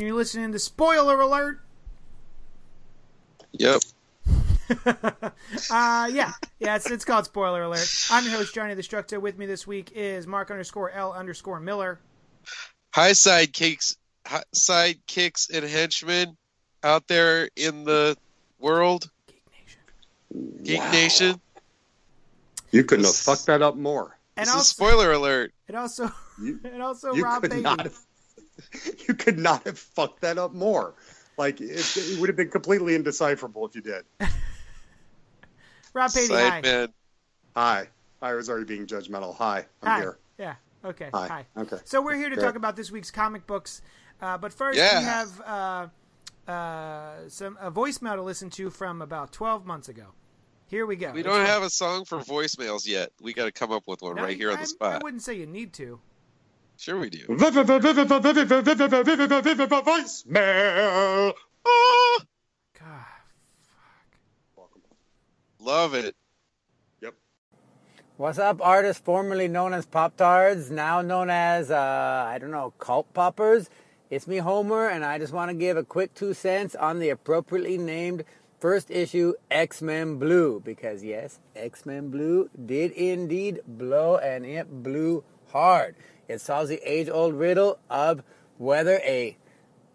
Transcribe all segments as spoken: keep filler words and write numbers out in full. You're listening to Spoiler Alert. Yep. uh, yeah, yeah. It's, it's called Spoiler Alert. I'm your host, Johnny Destructo. With me this week is Mark underscore L underscore Miller. Hi, sidekicks, hi, sidekicks, and henchmen out there in the world. Geek Nation. Geek wow. Nation. You couldn't this, have fucked that up more. And this also, is Spoiler Alert. It also, you, it also, you Rob could Patey. Not have, you could not have fucked that up more. Like, it, it would have been completely indecipherable if you did. Rob Patey, hi. Man. Hi. I was already being judgmental. Hi. I'm hi. Here. Yeah. Okay. Hi. hi. Okay. So we're here to Go talk ahead. about this week's comic books. Uh, but first, yeah. we have uh, uh, some a voicemail to listen to from about twelve months ago. Here we go. We don't Let's have go. a song for voicemails yet. We got to come up with one no, right here I, on the spot. I wouldn't say you need to. Sure we do. Voicemail. Ah! God, fuck. Love it. Yep. What's up, artists formerly known as Pop-Tards, now known as, uh, I don't know, Cult Poppers? It's me, Homer, and I just want to give a quick two cents on the appropriately named first issue X-Men Blue, because, yes, X-Men Blue did indeed blow, and it blew hard. It solves the age-old riddle of whether a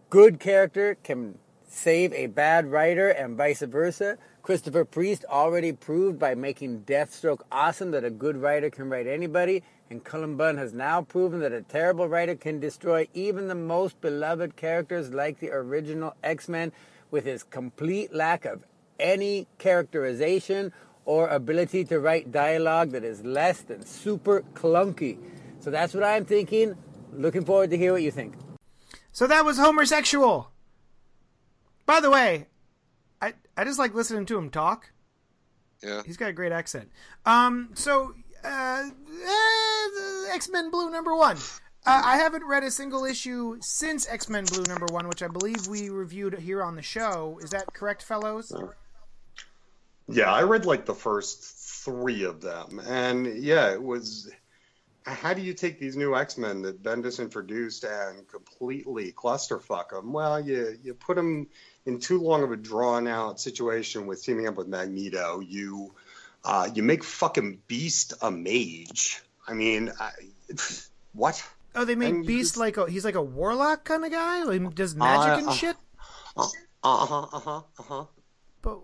good character can save a bad writer and vice versa. Christopher Priest already proved by making Deathstroke awesome that a good writer can write anybody, and Cullen Bunn has now proven that a terrible writer can destroy even the most beloved characters like the original X-Men with his complete lack of any characterization or ability to write dialogue that is less than super clunky. So that's what I'm thinking. Looking forward to hear what you think. So that was Homer Sexual. By the way, I I just like listening to him talk. Yeah. He's got a great accent. Um. So, uh, eh, X-Men Blue number one. Uh, I haven't read a single issue since X-Men Blue number one, which I believe we reviewed here on the show. Is that correct, fellows? Yeah, I read like the first three of them. And yeah, it was... How do you take these new X-Men that Bendis introduced and completely clusterfuck them? Well, you, you put them in too long of a drawn-out situation with teaming up with Magneto. You uh, you make fucking Beast a mage. I mean, I, what? Oh, they make and Beast just, like a, he's like a warlock kind of guy? Like he does magic uh, and uh, shit? Uh, uh-huh, uh-huh, uh-huh. But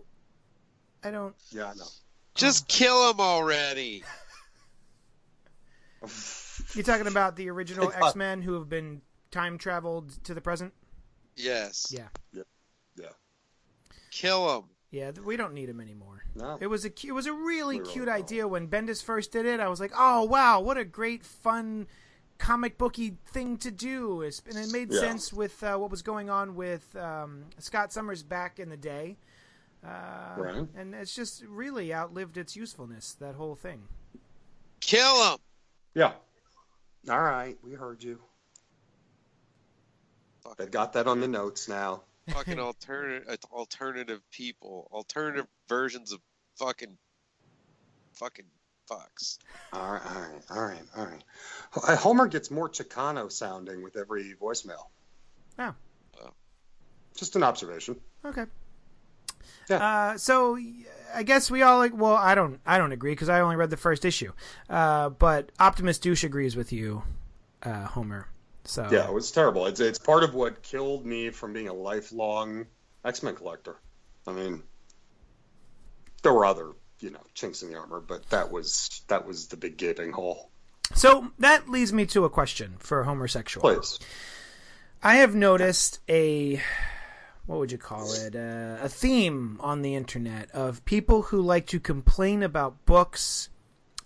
I don't... Yeah, I know. Just uh-huh. kill him already. You're talking about the original X-Men who have been time traveled to the present? Yes. Yeah. Yeah. yeah. Kill them. Yeah, we don't need them anymore. No. It was a it was a really We're cute wrong. idea when Bendis first did it. I was like, oh wow, what a great fun comic booky thing to do, and it made yeah. sense with uh, what was going on with um, Scott Summers back in the day. Uh, right. And it's just really outlived its usefulness. That whole thing. Kill them. Yeah. All right. We heard you. Fucking They've got that on the notes now. Fucking alternative, alternative people. Alternative versions of fucking, fucking fucks. All right. All right. All right. All right. Homer gets more Chicano sounding with every voicemail. Oh. Well. Just an observation. Okay. Yeah. Uh, so I guess we all like, well, I don't, I don't agree because I only read the first issue. Uh, but Optimus Douche agrees with you, uh, Homer. So yeah, it was terrible. It's it's part of what killed me from being a lifelong X-Men collector. I mean, there were other, you know, chinks in the armor, but that was that was the big gaping hole. So that leads me to a question for Homer Sexual. Please. I have noticed a what would you call it, uh, a theme on the internet of people who like to complain about books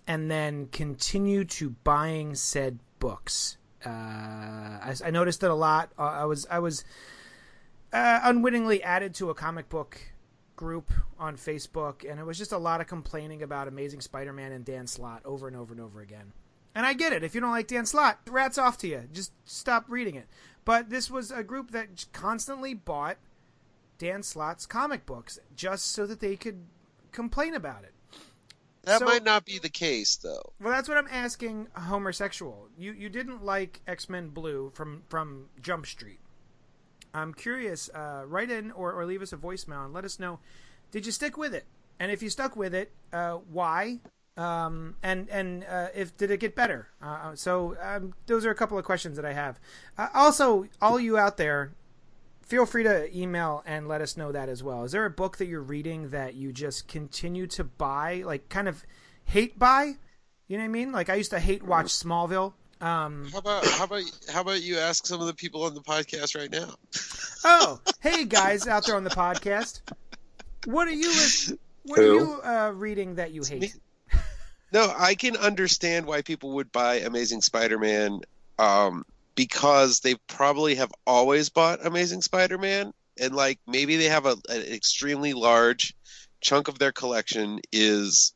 and then continue to buying said books. Uh, I, I noticed it a lot. Uh, I was I was uh, unwittingly added to a comic book group on Facebook, and it was just a lot of complaining about Amazing Spider-Man and Dan Slott over and over and over again. And I get it. If you don't like Dan Slott, rats off to you. Just stop reading it. But this was a group that constantly bought Dan Slott's comic books just so that they could complain about it. That so, might not be the case, though. Well, that's what I'm asking Homer Sexual. You you didn't like X-Men Blue from, from Jump Street. I'm curious. Uh, write in or, or leave us a voicemail and let us know, did you stick with it? And if you stuck with it, uh, why? Um, and and uh, if did it get better? Uh, so um, those are a couple of questions that I have. Uh, also, all you out there, feel free to email and let us know that as well. Is there a book that you're reading that you just continue to buy, like kind of hate buy? You know what I mean? Like I used to hate watch Smallville. Um, how about how about how about you ask some of the people on the podcast right now? Oh, hey guys out there on the podcast, what are you what are you uh, reading that you hate? No, I can understand why people would buy Amazing Spider-Man um, because they probably have always bought Amazing Spider-Man, and like maybe they have a, an extremely large chunk of their collection is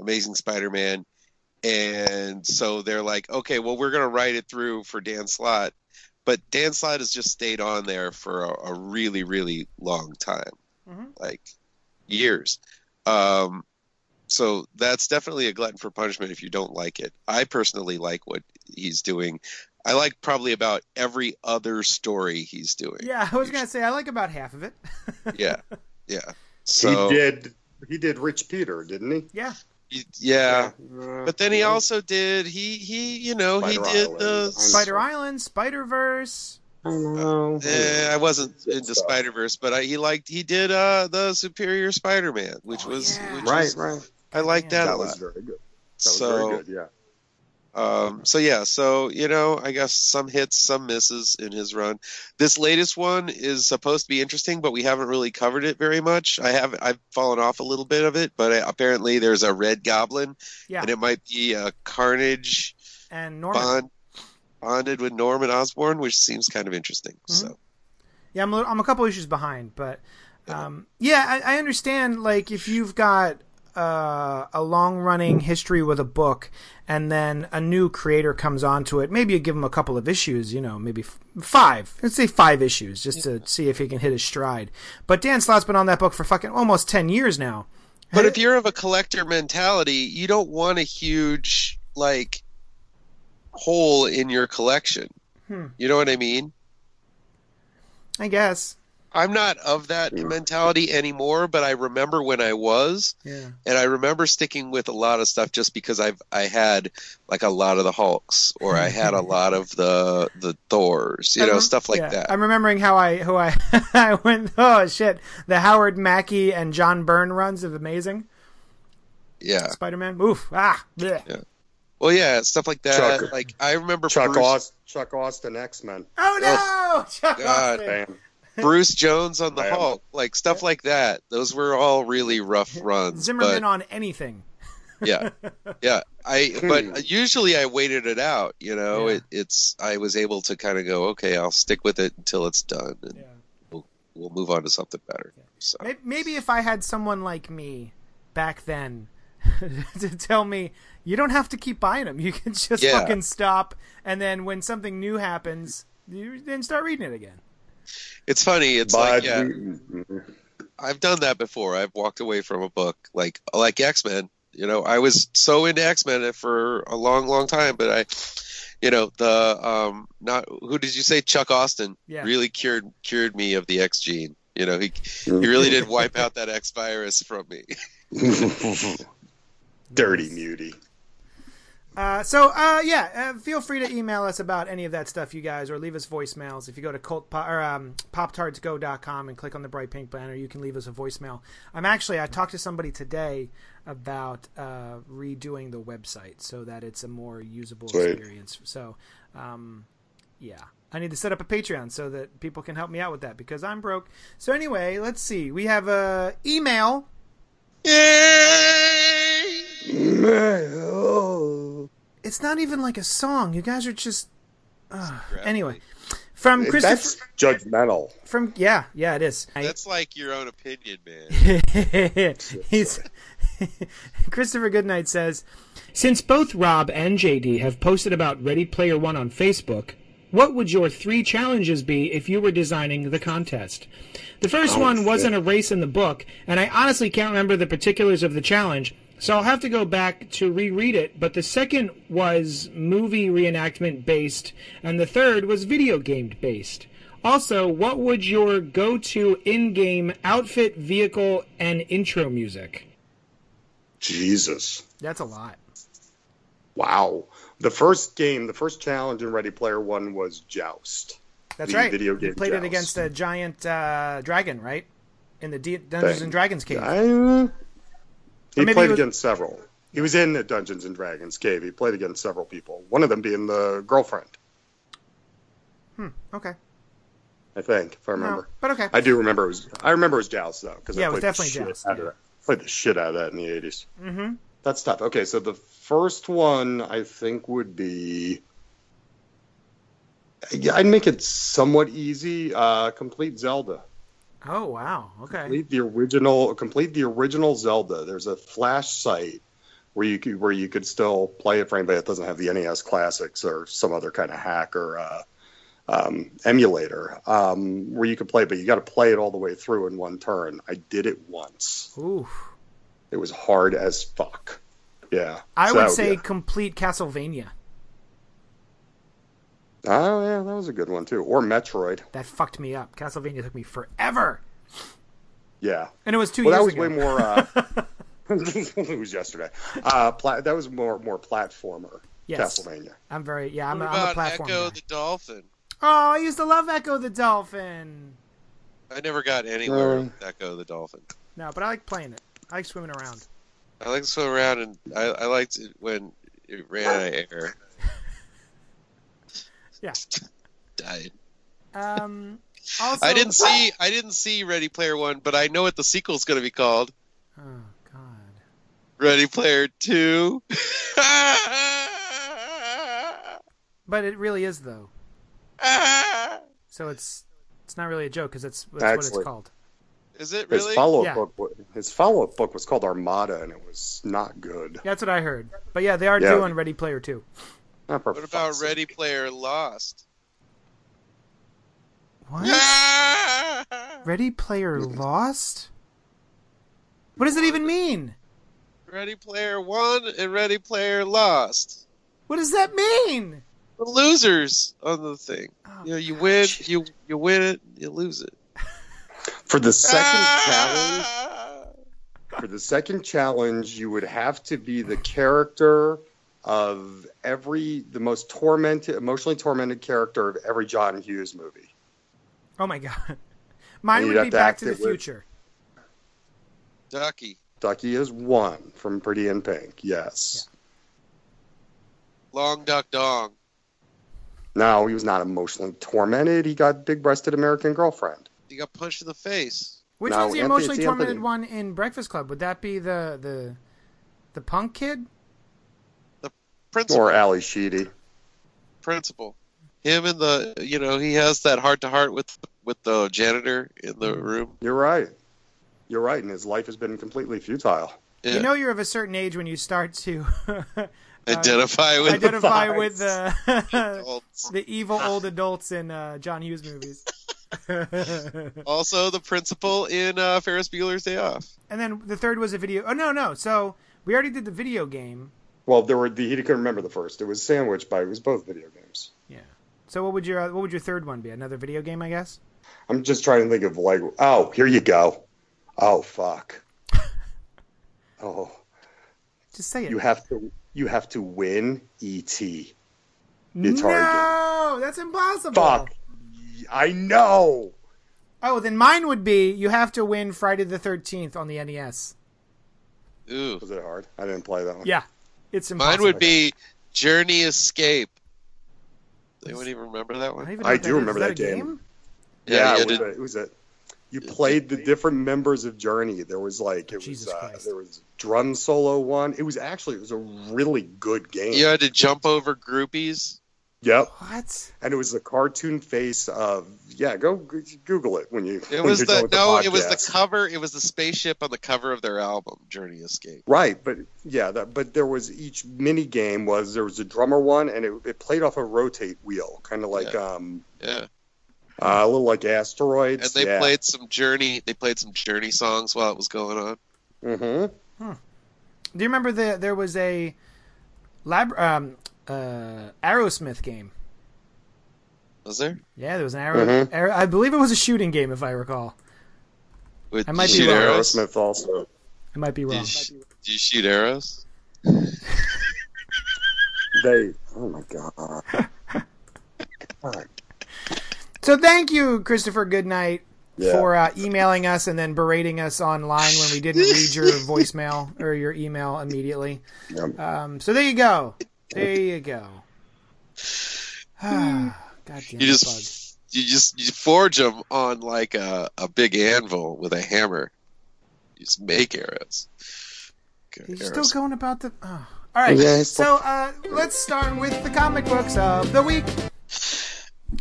Amazing Spider-Man. And so they're like, okay, well, we're going to write it through for Dan Slott. But Dan Slott has just stayed on there for a, a really, really long time, mm-hmm. like years. Um, so that's definitely a glutton for punishment if you don't like it. I personally like what he's doing. I like probably about every other story he's doing. Yeah, I was going to say, I like about half of it. yeah, yeah. So, he did, he did Rich Peter, didn't he? Yeah. Yeah, but then he also did he he you know Spider he did Island. the Spider Island, Spider Verse. Uh, eh, I wasn't into Spider Verse, but I, he liked he did uh, the Superior Spider Man, which oh, was yeah. which right, was, right. I liked yeah. that, that a lot. That was very good. That so, was very good. Yeah. Um. So yeah. So you know, I guess some hits, some misses in his run. This latest one is supposed to be interesting, but we haven't really covered it very much. I have I've fallen off a little bit of it, but I, apparently there's a Red Goblin, yeah. and it might be a Carnage and Norman bond, bonded with Norman Osborn, which seems kind of interesting. Mm-hmm. So, yeah, I'm a, I'm a couple issues behind, but um, yeah, I, I understand. Like if you've got Uh, a long-running history with a book, and then a new creator comes onto it. Maybe you give him a couple of issues, you know, maybe f- five. Let's say five issues just yeah. to see if he can hit his stride. But Dan Slott's been on that book for fucking almost ten years now. But if you're of a collector mentality, you don't want a huge like hole in your collection. Hmm. You know what I mean? I guess. I'm not of that mentality anymore, but I remember when I was, yeah. and I remember sticking with a lot of stuff just because I've I had like a lot of the Hulks, or I had a lot of the the Thors, you know, I'm, stuff like yeah. that. I'm remembering how I who I I went. Oh shit, the Howard Mackey and John Byrne runs of Amazing. Yeah, Spider-Man. Oof. Ah. Bleh. Yeah. Well, yeah, stuff like that. Chuck, like I remember Chuck Bruce... Aust- Chuck Austin X-Men. Oh no, oh, Chuck God, Austin. Damn. Bruce Jones on the Damn. Hulk, like stuff yeah. like that. Those were all really rough runs. Zimmerman but, on anything. yeah, yeah. I but usually I waited it out. You know, yeah. it, it's I was able to kind of go, okay, I'll stick with it until it's done, and yeah. we'll, we'll move on to something better. Yeah. So maybe if I had someone like me back then to tell me, you don't have to keep buying them. You can just yeah. fucking stop, and then when something new happens, you then start reading it again. It's funny. It's Body. like yeah, I've done that before. I've walked away from a book like like X-Men. You know, I was so into X-Men for a long, long time, but I, you know, the um, not who did you say Chuck Austin yeah. really cured cured me of the X gene. You know, he he really did wipe out that X virus from me. Dirty mutie. Uh, so, uh, yeah, uh, feel free to email us about any of that stuff, you guys, or leave us voicemails. If you go to cult po- or, um, pop tards go dot com and click on the bright pink banner, you can leave us a voicemail. I'm actually, I talked to somebody today about uh, redoing the website so that it's a more usable Sweet. experience. So, um, yeah, I need to set up a Patreon so that people can help me out with that because I'm broke. So anyway, let's see. We have a email. It's not even like a song. You guys are just. Uh. Anyway, from Christopher. That's judgmental. From yeah, yeah, it is. That's like your own opinion, man. He's Christopher Goodnight says, since both Rob and J D have posted about Ready Player One on Facebook, what would your three challenges be if you were designing the contest? The first oh, one shit. wasn't a race in the book, and I honestly can't remember the particulars of the challenge, so I'll have to go back to reread it, but the second was movie reenactment-based, and the third was video game-based. Also, what would your go-to in-game outfit, vehicle, and intro music? Jesus. That's a lot. Wow. The first game, the first challenge in Ready Player One was Joust. That's the right. Video game. You played Joust. It against a giant uh, dragon, right? In the D- Dungeons Dang. and Dragons cave. I, he played he was... against several. He was in the Dungeons and Dragons cave. He played against several people. One of them being the girlfriend. Hmm. Okay. I think, if I remember. No, but okay. I do remember it was. I remember it was Joust though, because yeah, I played it was definitely Joust. Out yeah. of that. Played the shit out of that in the eighties. Mm-hmm. That's tough. Okay, so the first one I think would be, yeah, I'd make it somewhat easy. Uh, complete Zelda. Oh wow! Okay. Complete the original. Complete the original Zelda. There's a flash site where you could, where you could still play it for anybody that doesn't have the N E S classics or some other kind of hack or uh, um, emulator um, where you could play, but you got to play it all the way through in one turn. I did it once. Ooh. It was hard as fuck. Yeah. I so would say yeah. complete Castlevania. Oh, yeah, that was a good one, too. Or Metroid. That fucked me up. Castlevania took me forever. Yeah. And it was two well, years ago. Well, that was ago. way more... Uh, it was yesterday. Uh, pla- that was more more platformer, yes. Castlevania. I'm very... Yeah, I'm, a, I'm a platformer. What about Echo the Dolphin? Oh, I used to love Echo the Dolphin. I never got anywhere uh, with Echo the Dolphin. No, but I like playing it. I like swimming around. I like to swim around, and I, I liked it when it ran out of air. Yeah, died. Um, also, I didn't see. I didn't see Ready Player One, but I know what the sequel's going to be called. Oh God! Ready Player Two. But it really is, though. So it's it's not really a joke because that's what it's called. Is it really? His follow-up yeah. book. His follow-up book was called Armada, and it was not good. That's what I heard. But yeah, they are yeah. doing Ready Player Two. Not what about sake. Ready Player Lost? What? Ready Player Lost? What does it even mean? Ready Player One and Ready Player Lost. What does that mean? The losers on the thing. Oh, you know, you win, you you win it, you lose it. For the second ah! challenge, for the second challenge, you would have to be the character of every the most tormented, emotionally tormented character of every John Hughes movie. Oh my God! Mine would be Back to the Future. With... Ducky. Ducky is one from Pretty in Pink. Yes. Yeah. Long Duck Dong. No, he was not emotionally tormented. He got big-breasted American Girlfriend. You got punched in the face. Which no, one's the emotionally Anthony, tormented Anthony. one in Breakfast Club? Would that be the the, the punk kid? The principal. Or Ali Sheedy. Principal. Him and the, you know, he has that heart to heart with with the janitor in the room. You're right. You're right, and his life has been completely futile. Yeah. You know you're of a certain age when you start to uh, identify with identify the with the, the evil old adults in uh, John Hughes movies. Also the principal in uh, Ferris Bueller's Day Off. And then the third was a video. Oh no, no. So we already did the video game. Well, there were the, he couldn't remember the first. It was sandwiched by it was both video games. Yeah. So what would your uh, what would your third one be? Another video game, I guess. I'm just trying to think of like. Oh, here you go. Oh fuck. Oh. Just say it. You have to. You have to win E T. No, that's impossible. Fuck. I know. Oh, then mine would be you have to win Friday the thirteenth on the N E S. Ooh, was it hard? I didn't play that one. Yeah, it's impossible. Mine would be Journey Escape. They wouldn't even remember that one. I, I do that remember that, that game. game? Yeah, yeah, yeah, it was did... a, it was a you played the different members of Journey. There was like it Jesus was uh, there was drum solo one. It was actually it was a really good game. You had to jump over groupies. Yep. What? And it was the cartoon face of yeah. Go g- Google it when you. It was the no. The it was the cover. It was the spaceship on the cover of their album Journey Escape. Right, but yeah, that, but there was each mini game was there was a drummer one, and it it played off a rotate wheel, kind of like yeah. um yeah. Uh, a little like Asteroids. And they yeah. played some Journey. They played some Journey songs while it was going on. Mm-hmm. Hmm. Do you remember the there was a lab um uh Aerosmith game? Was there? Yeah, there was an arrow. Mm-hmm. arrow I believe it was a shooting game, if I recall. With, I might be wrong. Aerosmith also. I might be wrong. Do you, sh- do you shoot arrows? They. Oh my god. God. So thank you, Christopher Goodnight, yeah. for uh, emailing us and then berating us online when we didn't read your voicemail or your email immediately. Yep. Um, so there you go. There you go. God damn you just, bug. You just you forge them on like a, a big anvil with a hammer. You just make arrows. You're still going about the... Oh. All right, yeah, so uh, let's start with the comic books of the week.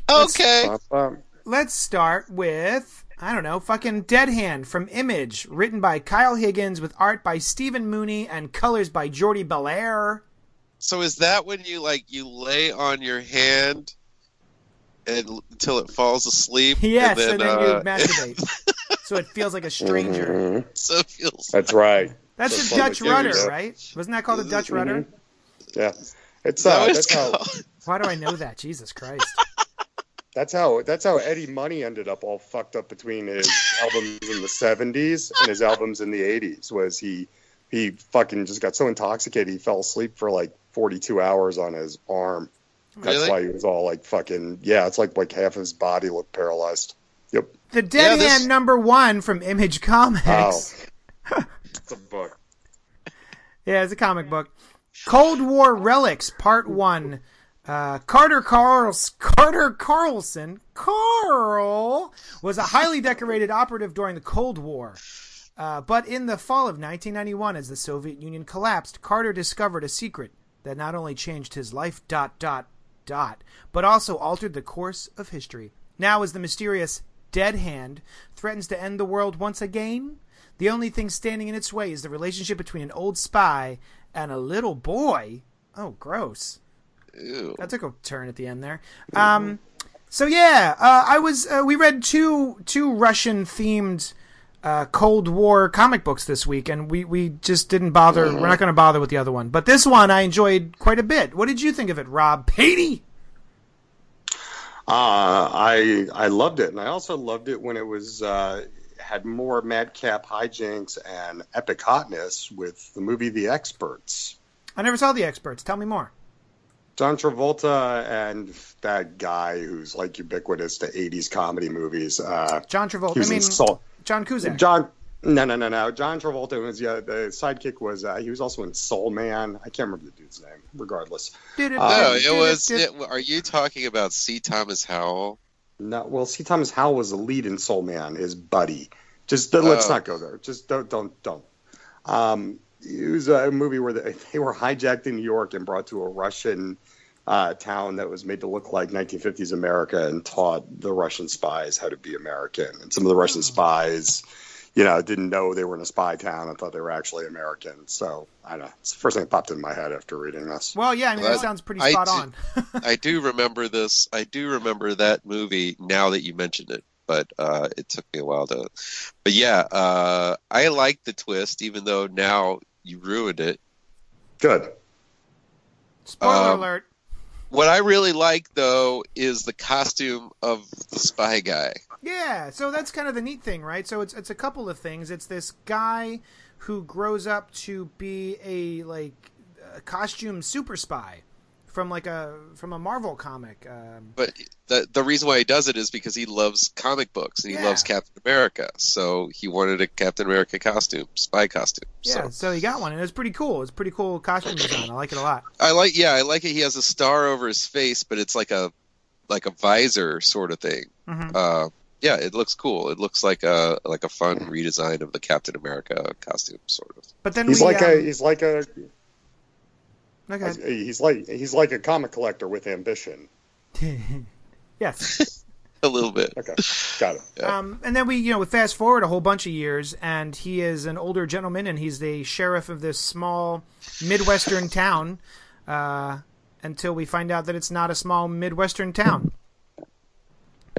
Okay. Let's, let's start with, I don't know, fucking Dead Hand from Image, written by Kyle Higgins with art by Stephen Mooney and colors by Jordie Bellaire. So is that when you, like, you lay on your hand and until it falls asleep? Yes, and then, and then uh, you masturbate. So it feels like a stranger. Mm-hmm. So it feels That's like... right. That's, That's the Dutch rudder, that. right? Wasn't that called the Dutch mm-hmm. rudder? Yeah. It's, uh, that that's called... how... Why do I know that? Jesus Christ. That's how that's how Eddie Money ended up all fucked up between his albums in the seventies and his albums in the eighties. Was he he fucking just got so intoxicated he fell asleep for like forty-two hours on his arm. That's really? Why he was all like fucking yeah. It's like like half his body looked paralyzed. Yep. The Dead yeah, this... Hand number one from Image Comics. Wow. It's a book. Yeah, it's a comic book. Cold War Relics Part One. Uh, Carter Carls- Carter Carlson Carl was a highly decorated operative during the Cold War. Uh, but in the fall of nineteen ninety-one, as the Soviet Union collapsed, Carter discovered a secret that not only changed his life, dot, dot, dot, but also altered the course of history. Now as the mysterious Dead Hand threatens to end the world once again, the only thing standing in its way is the relationship between an old spy and a little boy. Oh, gross. Ew. That took a turn at the end there. Um, so yeah, uh, I was. Uh, we read two two Russian themed uh, Cold War comic books this week, and we, we just didn't bother. Mm-hmm. We're not going to bother with the other one, but this one I enjoyed quite a bit. What did you think of it, Rob Patey? Uh, I I loved it, and I also loved it when it was uh, had more madcap hijinks and epic hotness with the movie The Experts. I never saw The Experts. Tell me more. John Travolta and that guy who's like ubiquitous to eighties comedy movies. Uh, John Travolta. I mean, Soul- John Cusack. John, no, no, no, no. John Travolta was yeah, the sidekick. Was uh, he was also in Soul Man? I can't remember the dude's name. Regardless, um, no, it was. It, are you talking about C. Thomas Howell? No, well, C. Thomas Howell was the lead in Soul Man. His buddy. Just oh. let's not go there. Just don't, don't, don't. Um, It was a movie where they, they were hijacked in New York and brought to a Russian uh, town that was made to look like nineteen fifties America and taught the Russian spies how to be American. And some of the Russian spies, you know, didn't know they were in a spy town and thought they were actually American. So, I don't know. It's the first thing that popped in my head after reading this. Well, yeah, I mean, well, that sounds pretty spot I do, on. I do remember this. I do remember that movie now that you mentioned it. But uh, it took me a while to... But yeah, uh, I liked the twist, even though now you ruined it. Good. Spoiler um, alert. What I really like, though, is the costume of the spy guy. Yeah, so that's kind of the neat thing, right? So it's it's a couple of things. It's this guy who grows up to be a, like, a costume super spy. From like a from a Marvel comic, um, but the the reason why he does it is because he loves comic books and he yeah. loves Captain America, so he wanted a Captain America costume, spy costume. Yeah, so, so he got one, and it's pretty cool. It's pretty cool costume design. I like it a lot. I like, yeah, I like it. He has a star over his face, but it's like a like a visor sort of thing. Mm-hmm. Uh, yeah, it looks cool. It looks like a like a fun redesign of the Captain America costume, sort of. But then he's we, like um... a he's like a okay. he's like he's like a comic collector with ambition. Yes. A little bit. Okay, got it. Yeah. Um, and then we, you know, we fast forward a whole bunch of years, and he is an older gentleman, and he's the sheriff of this small Midwestern town uh, until we find out that it's not a small Midwestern town.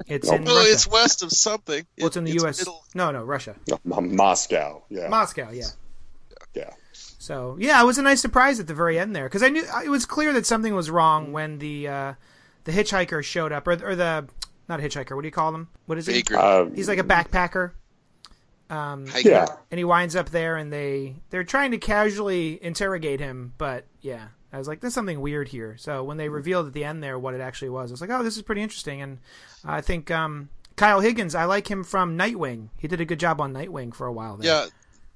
It's well, in well, Russia. It's west of something. Well, it's in the it's U S Middle... No, no, Russia. No, Moscow, yeah. Moscow, yeah. Yeah. So, yeah, it was a nice surprise at the very end there, because I knew it was clear that something was wrong when the uh, the hitchhiker showed up, or, or the... Not a hitchhiker. What do you call them? What is he? Um, He's like a backpacker. Um, yeah. And he winds up there, and they, they're trying to casually interrogate him. But, yeah, I was like, there's something weird here. So when they revealed at the end there what it actually was, I was like, oh, this is pretty interesting. And I think um, Kyle Higgins, I like him from Nightwing. He did a good job on Nightwing for a while there. Yeah,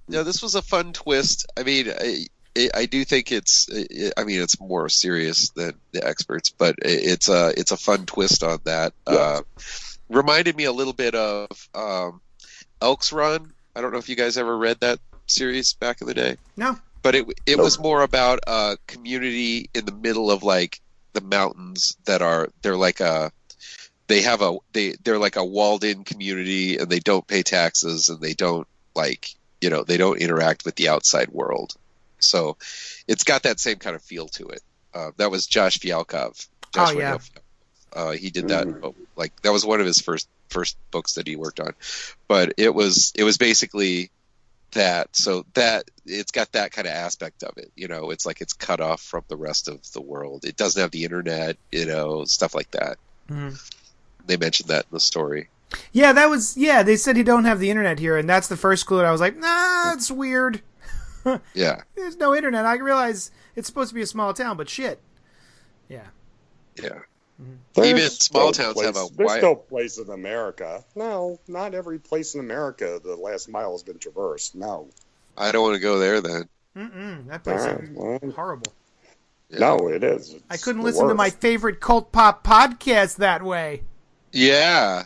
yeah, this was a fun twist. I mean, I, I do think it's, I mean, it's more serious than The Experts, but it's a, it's a fun twist on that. Yeah. Uh, reminded me a little bit of um, Elk's Run. I don't know if you guys ever read that series back in the day. No. But it it nope. was more about a community in the middle of like the mountains that are, they're like a, they have a, they, they're like a walled in community, and they don't pay taxes, and they don't like, you know, they don't interact with the outside world. So it's got that same kind of feel to it. Uh, that was Josh Fialkov. Josh oh, yeah. Uh, he did that. Mm. Like that was one of his first first books that he worked on. But it was it was basically that. So that it's got that kind of aspect of it. You know, it's like it's cut off from the rest of the world. It doesn't have the internet, you know, stuff like that. Mm. They mentioned that in the story. Yeah, that was yeah. They said you don't have the internet here, and that's the first clue. And I was like, nah, it's weird. Yeah. There's no internet. I realize it's supposed to be a small town, but shit. Yeah. Yeah. Mm-hmm. Even small towns place, have a there's wide... no place in America. No, not every place in America the last mile has been traversed. No. I don't want to go there then. Mm-mm. That place right, is well, horrible. Yeah. No, it is. It's I couldn't listen worst. to my favorite cult pop podcast that way. Yeah.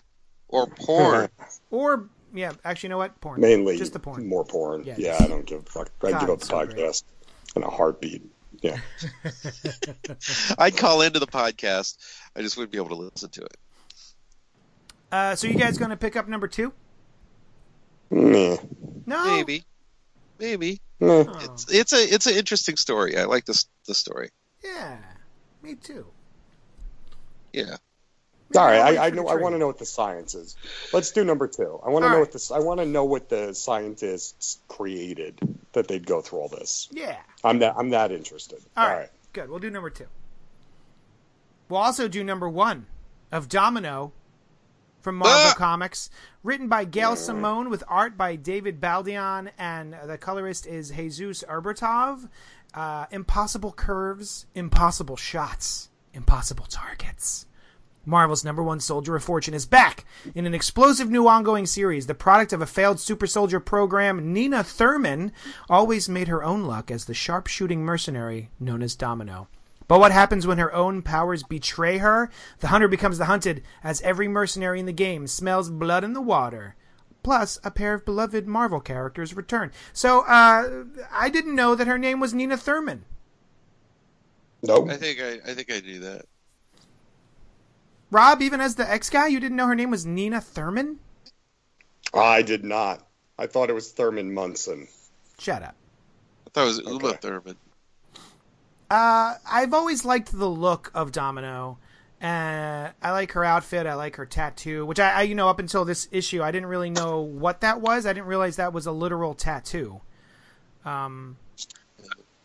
Or porn. or Yeah, actually, you know what? Porn. Mainly. Just the porn. More porn. Yeah, yeah, I don't give a fuck. I give up the so podcast in a heartbeat. Yeah. I'd call into the podcast. I just wouldn't be able to listen to it. Uh, so you guys going to pick up number two? Nah. No. Maybe. Maybe. Nah. It's it's a it's an interesting story. I like this the story. Yeah. Me too. Yeah. All right, I, I know. I want to know what the science is. Let's do number two. I want to know right. what this. I want to know what the scientists created that they'd go through all this. Yeah, I'm that. I'm that interested. All, all right. right, good. We'll do number two. We'll also do number one of Domino from Marvel ah! Comics, written by Gail Simone with art by David Baldion, and the colorist is Jesus Erbertov. Uh, impossible curves, impossible shots, impossible targets. Marvel's number one soldier of fortune is back in an explosive new ongoing series. The product of a failed super soldier program, Neena Thurman always made her own luck as the sharpshooting mercenary known as Domino. But what happens when her own powers betray her? The hunter becomes the hunted as every mercenary in the game smells blood in the water. Plus, a pair of beloved Marvel characters return. So, uh, I didn't know that her name was Neena Thurman. Nope. I think I, I think I knew that. Rob, even as the X guy, you didn't know her name was Neena Thurman? I did not. I thought it was Thurman Munson. Shut up. I thought it was Uma okay. Thurman. Uh, I've always liked the look of Domino. Uh, I like her outfit. I like her tattoo, which I, I, you know, up until this issue, I didn't really know what that was. I didn't realize that was a literal tattoo. Um,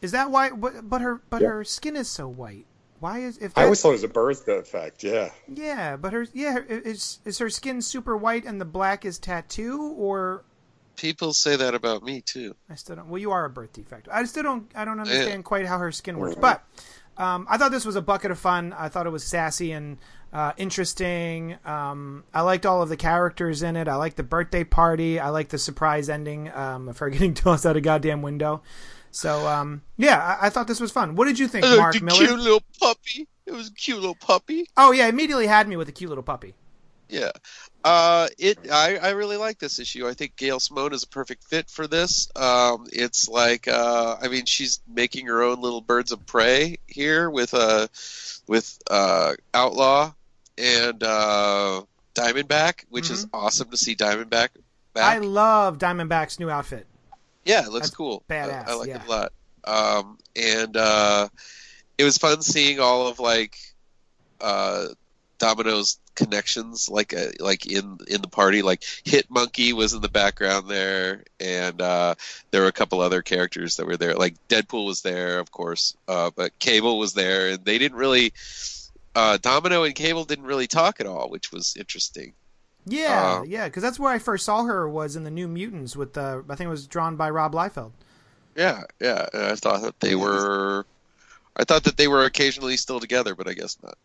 is that why? But, but her, but yeah. her skin is so white. Why is if I always thought it was a birthday effect, yeah. Yeah, but her yeah is is her skin super white and the black is tattoo or? People say that about me too. I still don't. Well, you are a birth defect. I still don't. I don't understand yeah. quite how her skin works. But um, I thought this was a bucket of fun. I thought it was sassy and uh, interesting. Um, I liked all of the characters in it. I liked the birthday party. I liked the surprise ending um, of her getting tossed out a goddamn window. So, um, yeah, I, I thought this was fun. What did you think, oh, Mark Miller? The cute little puppy. It was a cute little puppy. Oh yeah, immediately had me with a cute little puppy. Yeah, uh, it. I, I really like this issue. I think Gail Simone is a perfect fit for this. Um, it's like, uh, I mean, she's making her own little birds of prey here with uh, with uh, Outlaw and uh, Diamondback, which mm-hmm. is awesome to see Diamondback back. I love Diamondback's new outfit. Yeah, it looks That's cool. Badass. I, I like yeah. it a lot. Um, and uh, it was fun seeing all of like uh, Domino's connections, like a, like in in the party. Like Hit Monkey was in the background there, and uh, there were a couple other characters that were there. Like Deadpool was there, of course, uh, but Cable was there, and they didn't really. Uh, Domino and Cable didn't really talk at all, which was interesting. Yeah, uh, yeah, because that's where I first saw her was in the New Mutants with uh, I think it was drawn by Rob Liefeld. Yeah, yeah. And I thought that they were, I thought that they were occasionally still together, but I guess not.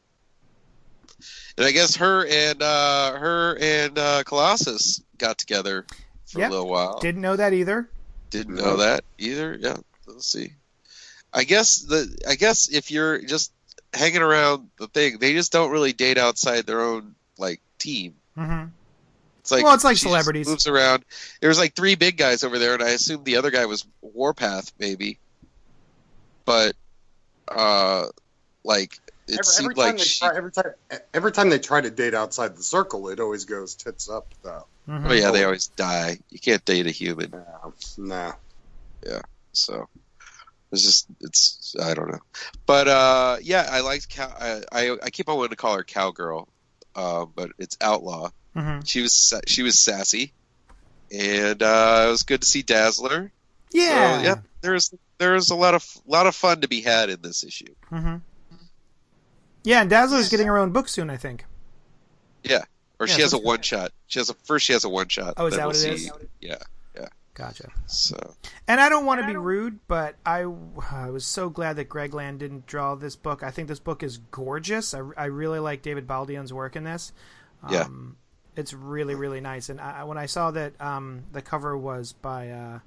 And I guess her and uh, her and uh, Colossus got together for yep. a little while. Didn't know that either. Didn't know that either. Yeah, let's see. I guess the I guess if you're just hanging around the thing, they just don't really date outside their own like team. Mm-hmm. It's like, well, it's like celebrities moves around. There was like three big guys over there, and I assumed the other guy was Warpath, maybe. But, uh, like it every, seemed every like time she... try, every time every time they try to date outside the circle, it always goes tits up, though. Mm-hmm. Oh yeah, they always die. You can't date a human. Nah, nah. Yeah. So it's just it's I don't know, but uh, yeah, I liked cow. I, I I keep on wanting to call her Cowgirl, uh, but it's Outlaw. Mm-hmm. She was she was sassy, and uh, it was good to see Dazzler. Yeah, so, yeah. There's there's a lot of lot of fun to be had in this issue. Mm-hmm. Yeah, and Dazzler's getting her own book soon, I think. Yeah, or yeah, she has a one shot. She has a first. She has a one shot. Oh, is that what it is? Yeah, yeah. Gotcha. So, and I don't want to be rude, but I I was so glad that Greg Land didn't draw this book. I think this book is gorgeous. I I really like David Baldion's work in this. Yeah. Um, It's really, really nice. And I, when I saw that um, the cover was by, uh,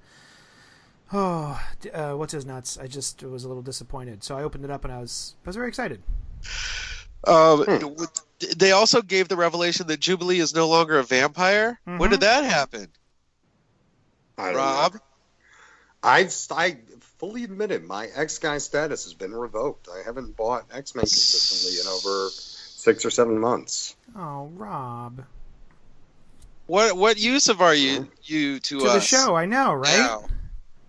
oh, uh, what's his nuts? I just was a little disappointed. So I opened it up and I was I was very excited. Um, hmm. They also gave the revelation that Jubilee is no longer a vampire. Mm-hmm. When did that happen? I Rob? I, I fully admit it. My X-Guy status has been revoked. I haven't bought X-Men consistently in over six or seven months. Oh, Rob. What what use of are you you to, to us? To the show, I know, right?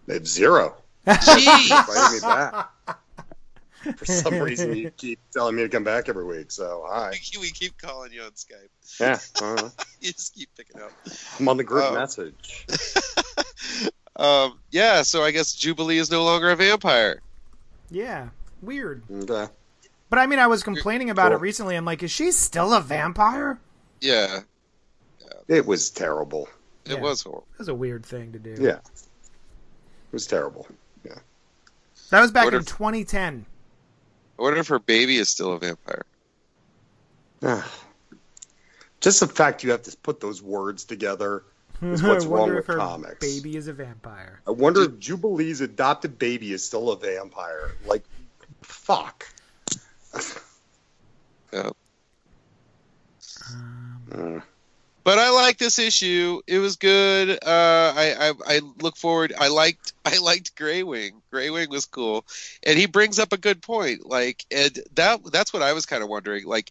It's zero. Jeez. You're inviting me back. For some reason, you keep telling me to come back every week, so hi. We keep calling you on Skype. Yeah. Uh-huh. You just keep picking up. I'm on the group um, message. um, yeah, so I guess Jubilee is no longer a vampire. Yeah, weird. Okay. But I mean, I was complaining about cool. it recently. I'm like, is she still a vampire? Yeah. It was terrible. It yeah. was horrible. It was a weird thing to do. Yeah. It was terrible. Yeah. That was back in if, twenty ten. I wonder if her baby is still a vampire. Just the fact you have to put those words together is what's wrong with comics. Baby is a vampire. I wonder if Jubilee's adopted baby is still a vampire. Like, fuck. Yeah. Um... Uh. But I like this issue. It was good. Uh, I, I I look forward. I liked I liked Grey Wing. Grey Wing was cool, and he brings up a good point. Like, and that that's what I was kind of wondering. Like,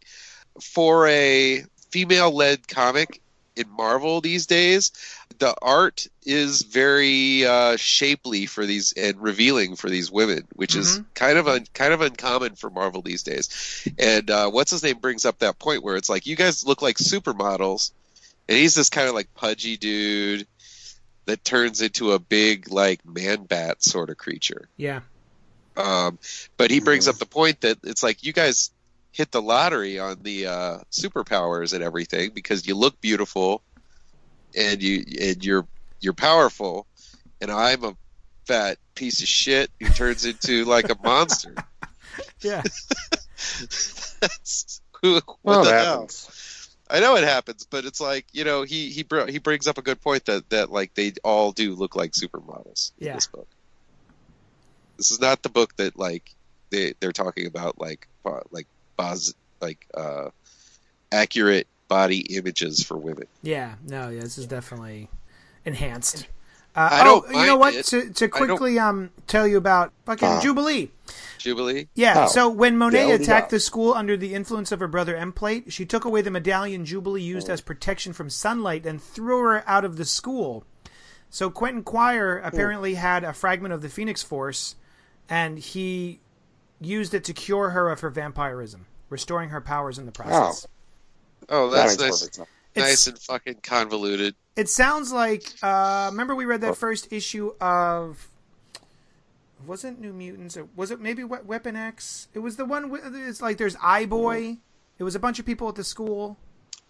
for a female-led comic in Marvel these days, the art is very uh, shapely for these and revealing for these women, which mm-hmm. is kind of un, kind of uncommon for Marvel these days. And uh, what's his name brings up that point where it's like, you guys look like supermodels. And he's this kind of like pudgy dude that turns into a big like man bat sort of creature. Yeah. Um, but he brings up the point that it's like, you guys hit the lottery on the uh, superpowers and everything because you look beautiful and you and you're you're powerful, and I'm a fat piece of shit who turns into like a monster. Yeah. That's what well, the that hell? Happens. I know it happens, but it's like, you know, he he br- he brings up a good point that, that like they all do look like supermodels in yeah. this book. This is not the book that like they they're talking about like like bos- like uh, accurate body images for women. Yeah, no, yeah, this is definitely enhanced. Uh, I don't oh, you know what? It. To to quickly um tell you about fucking uh, Jubilee. Jubilee? Yeah, oh. So when Monet yeah, attacked the school under the influence of her brother Emplate, she took away the medallion Jubilee used oh. as protection from sunlight and threw her out of the school. So Quentin Quire apparently oh. had a fragment of the Phoenix Force, and he used it to cure her of her vampirism, restoring her powers in the process. Oh, oh that's that nice. Nice and fucking convoluted. It sounds like, uh, remember we read that oh. first issue of, wasn't New Mutants, or was it maybe we- Weapon X? It was the one, with, it's like there's Eye-Boy. It was a bunch of people at the school.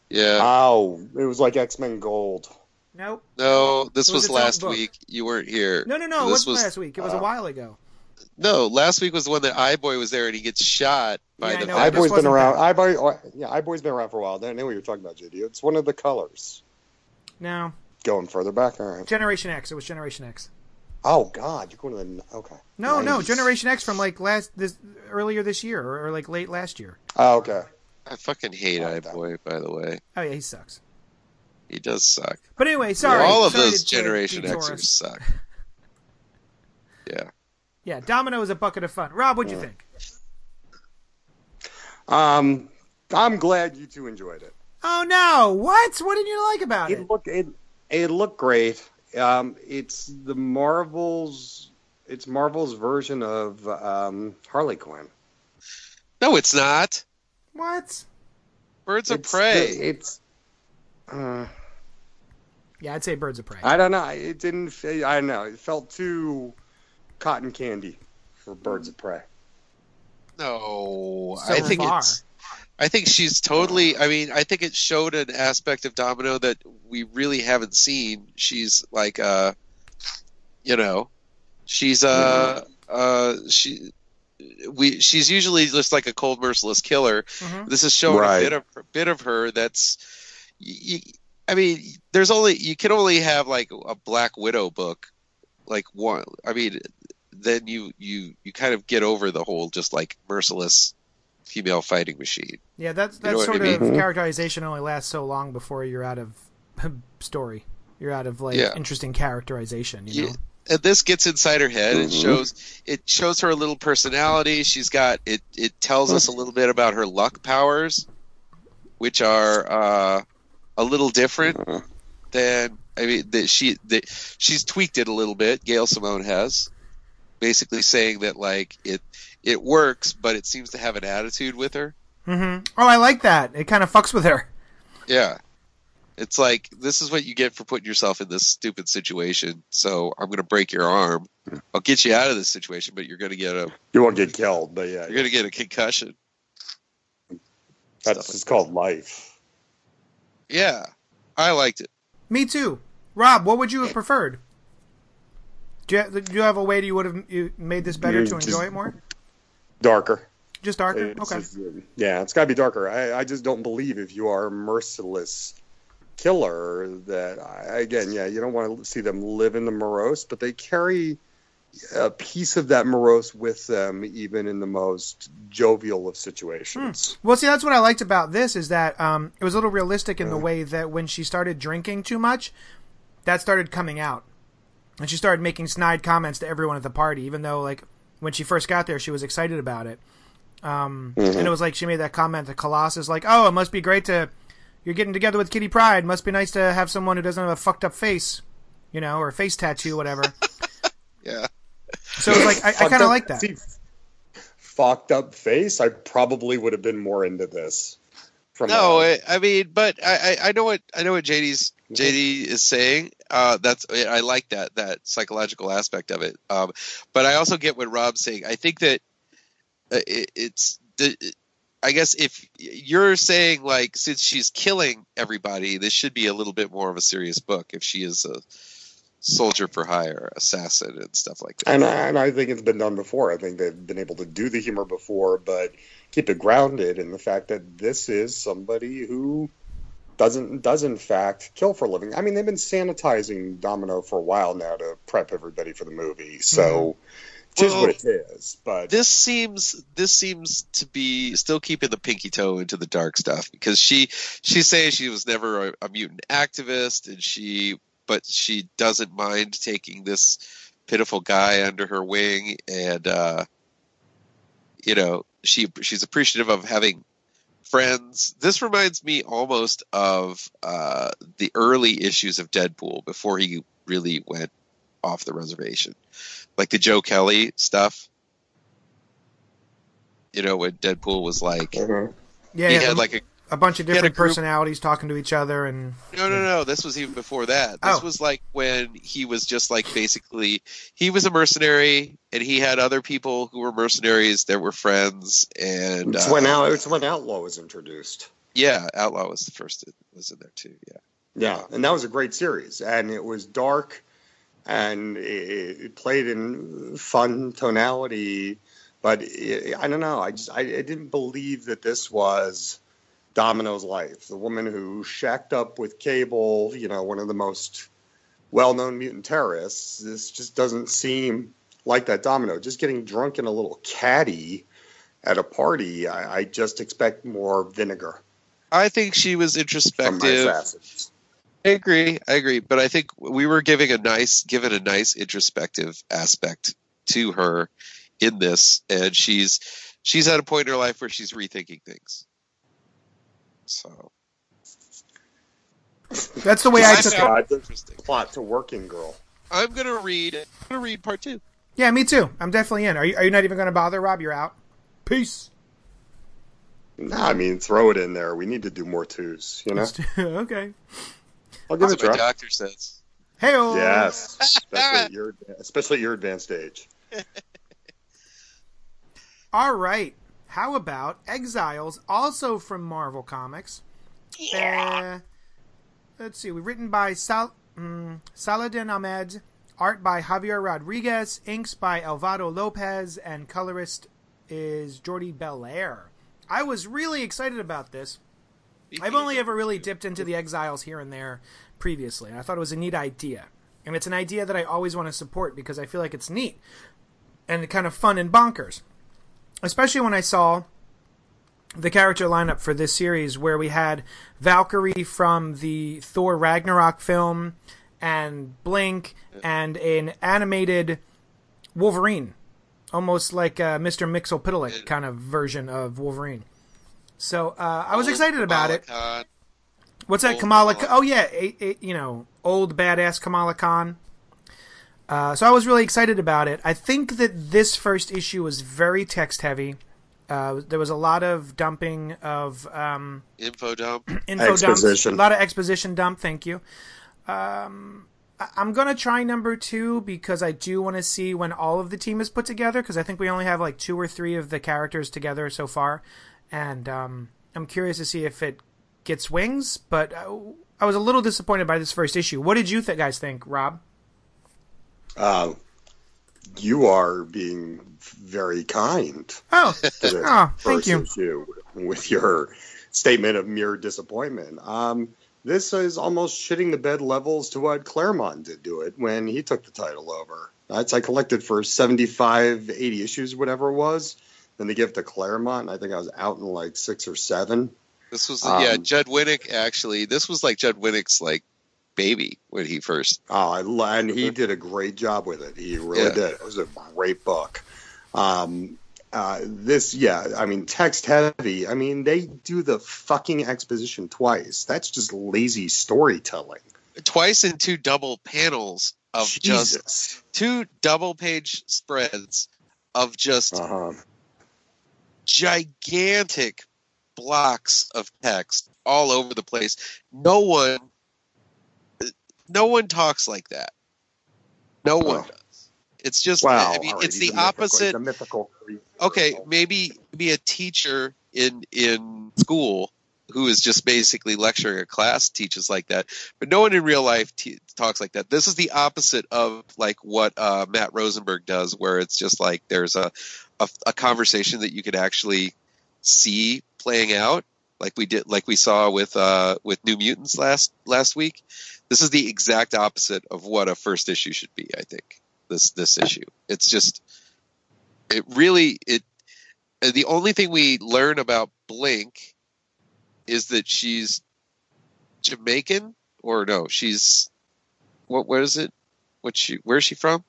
Yeah. Oh, it was like X-Men Gold. Nope. No, this was, was last week. You weren't here. No, no, no, this it wasn't was, last week. It was uh, a while ago. No, last week was the one that Eye-Boy was there and he gets shot by yeah, the... No, Eye-Boy's been around. Eye-Boy, yeah, Eye-Boy's been around for a while. I knew what you were talking about, J D. It's one of the colors. No. Going further back? All right. Generation X. It was Generation X. Oh, God. You're going to the... Okay. No, nice. no. Generation X from like last... this earlier this year or, or like late last year. Oh, okay. I fucking hate I like Eye-Boy, by the way. Oh, yeah. He sucks. He does suck. But anyway, sorry. All of sorry those to, Generation to Xers suck. Yeah. Yeah, Domino is a bucket of fun. Rob, what'd you think? Um, I'm glad you two enjoyed it. Oh no! What? What did you like about it? It looked it, it looked great. Um, it's the Marvel's it's Marvel's version of um, Harley Quinn. No, it's not. What? Birds of it's, Prey. It, it's. Uh, yeah, I'd say Birds of Prey. I don't know. It didn't. I don't know. It felt too. Cotton candy for Birds of Prey. No, so I think far. it's. I think she's totally. I mean, I think it showed an aspect of Domino that we really haven't seen. She's like, uh, you know, she's uh, mm-hmm. uh, she, we, she's usually just like a cold, merciless killer. Mm-hmm. This is showing right. a bit of a bit of her that's. You, I mean, there's only you can only have like a Black Widow book. Like one, I mean, then you, you you kind of get over the whole just like merciless female fighting machine. Yeah, that's that you know sort I mean? of characterization only lasts so long before you're out of story. You're out of like yeah. interesting characterization. You know, yeah. And this gets inside her head. It shows it shows her a little personality. She's got it. It tells us a little bit about her luck powers, which are uh, a little different than. I mean, the, she the, she's tweaked it a little bit. Gail Simone has, basically saying that like it it works, but it seems to have an attitude with her. Mm-hmm. Oh, I like that. It kind of fucks with her. Yeah, it's like this is what you get for putting yourself in this stupid situation. So I'm gonna break your arm. I'll get you out of this situation, but you're gonna get a you won't get killed, but yeah, you're yeah. gonna get a concussion. That's like it's that. called life. Yeah, I liked it. Me too. Rob, what would you have preferred? Do you have, do you have a way that you would have you made this better to enjoy it more? Darker. Just darker? It's, okay. It's, yeah, it's got to be darker. I, I just don't believe if you are a merciless killer that, I, again, yeah, you don't want to see them live in the morose, but they carry a piece of that morose with them even in the most jovial of situations. Hmm. Well, see, that's what I liked about this is that um, it was a little realistic in yeah. the way that when she started drinking too much, that started coming out. And she started making snide comments to everyone at the party, even though like when she first got there, she was excited about it. Um, mm-hmm. And it was like she made that comment to Colossus like, oh, it must be great to... You're getting together with Kitty Pryde. Must be nice to have someone who doesn't have a fucked up face, you know, or a face tattoo, whatever. yeah. So it's like I, I kind of like that. See, fucked up face. I probably would have been more into this. From no, I, I mean, but I, I know what I know what J D's J D is saying. Uh, that's I like that that psychological aspect of it. Um, but I also get what Rob's saying. I think that it, it's. I guess if you're saying like since she's killing everybody, this should be a little bit more of a serious book. If she is a soldier for hire, assassin, and stuff like that. And I, and I think it's been done before. I think they've been able to do the humor before, but keep it grounded in the fact that this is somebody who doesn't does in fact kill for a living. I mean, they've been sanitizing Domino for a while now to prep everybody for the movie. So Tis well, what it is, but this seems this seems to be still keeping the pinky toe into the dark stuff, because she she's saying she was never a, a mutant activist, and she but she doesn't mind taking this pitiful guy under her wing, and uh, you know she she's appreciative of having friends. This reminds me almost of uh, the early issues of Deadpool before he really went off the reservation, like the Joe Kelly stuff, you know, when Deadpool was like, mm-hmm. yeah, he yeah, had like a, a bunch of different personalities talking to each other, and no, no, no, this was even before that. This oh. was like when he was just like basically he was a mercenary, and he had other people who were mercenaries that were friends, and it's uh, when out, it's when Outlaw was introduced. Yeah, Outlaw was the first that was in there too. Yeah, yeah, um, and that was a great series, and it was dark. And it played in fun tonality, but it, I don't know. I just I, I didn't believe that this was Domino's life. The woman who shacked up with Cable, you know, one of the most well-known mutant terrorists. This just doesn't seem like that Domino. Just getting drunk in a little caddy at a party. I, I just expect more vinegar. I think she was introspective. I agree, I agree, but I think we were giving a nice, given a nice introspective aspect to her in this, and she's she's at a point in her life where she's rethinking things. So that's the way I took it. Plot to Working Girl. I'm gonna read. I'm gonna read part two. Yeah, me too. I'm definitely in. Are you? Are you not even gonna bother, Rob? You're out. Peace. No, nah, I mean throw it in there. We need to do more twos. You know. Okay. I'll give That's it what a try. My doctor says. Hey-o. Yes, especially, your, especially your advanced age. All right. How about Exiles, also from Marvel Comics? Yeah. Uh, let's see. We've written by Sal- um, Saladin Ahmed, art by Javier Rodriguez, inks by Alvaro Lopez, and colorist is Jordie Bellaire. I was really excited about this. I've only ever really dipped into the Exiles here and there previously, and I thought it was a neat idea. And it's an idea that I always want to support because I feel like it's neat and kind of fun and bonkers. Especially when I saw the character lineup for this series where we had Valkyrie from the Thor Ragnarok film and Blink and an animated Wolverine, almost like a Mister Mixel-Pidalic kind of version of Wolverine. So uh, I was old excited about Kamala it. Khan. What's that, old Kamala? Kamala. K- oh yeah, it, it, you know, old badass Kamala Khan. Uh, so I was really excited about it. I think that this first issue was very text heavy. Uh, there was a lot of dumping of um, info dump, info exposition. Dumps, a lot of exposition dump. Thank you. Um, I- I'm gonna try number two because I do want to see when all of the team is put together, because I think we only have like two or three of the characters together so far. And um, I'm curious to see if it gets wings, but I, I was a little disappointed by this first issue. What did you th- guys think, Rob? Uh, you are being very kind. Oh, oh thank you. Issue with your statement of mere disappointment. Um, this is almost shitting the bed levels to what Claremont did do it when he took the title over. That's I collected for seventy-five, eighty issues, whatever it was. Then they give to Claremont. I think I was out in like six or seven. This was um, yeah, Judd Winick actually. This was like Judd Winick's like baby when he first. Oh, I, and he did a great job with it. He really yeah. did. It was a great book. Um, uh, this yeah, I mean text heavy. I mean they do the fucking exposition twice. That's just lazy storytelling. Twice in two double panels of Jesus. just two double page spreads of just. Uh-huh. Gigantic blocks of text all over the place. No one, no one talks like that. No one oh. does. It's just, wow. I mean, it's the opposite. Mythical, the mythical. Okay, maybe be a teacher in in school who is just basically lecturing a class teaches like that, but no one in real life te- talks like that. This is the opposite of like what uh, Matt Rosenberg does, where it's just like there's a. A, a conversation that you could actually see playing out, like we did, like we saw with uh, with New Mutants last last week. This is the exact opposite of what a first issue should be. I think this this issue. It's just it really it. The only thing we learn about Blink is that she's Jamaican, or no, she's what? What is it? What she? Where's she from?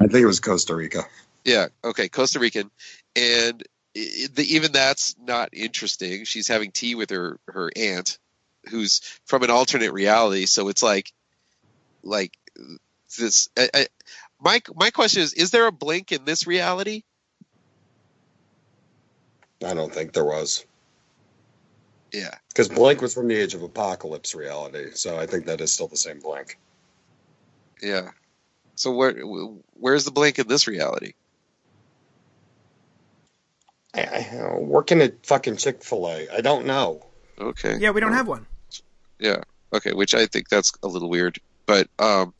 I think it was Costa Rica. Yeah. Okay, Costa Rican, and it, the, even that's not interesting. She's having tea with her her aunt, who's from an alternate reality. So it's like, like this. I, I, my my question is: is there a Blink in this reality? I don't think there was. Yeah. Because Blink was from the Age of Apocalypse reality, so I think that is still the same Blink. Yeah. So where where's the Blink in this reality? I, I, working at fucking Chick-fil-A. I don't know. Okay. Yeah, we don't have one. Yeah. Okay, which I think that's a little weird. But um,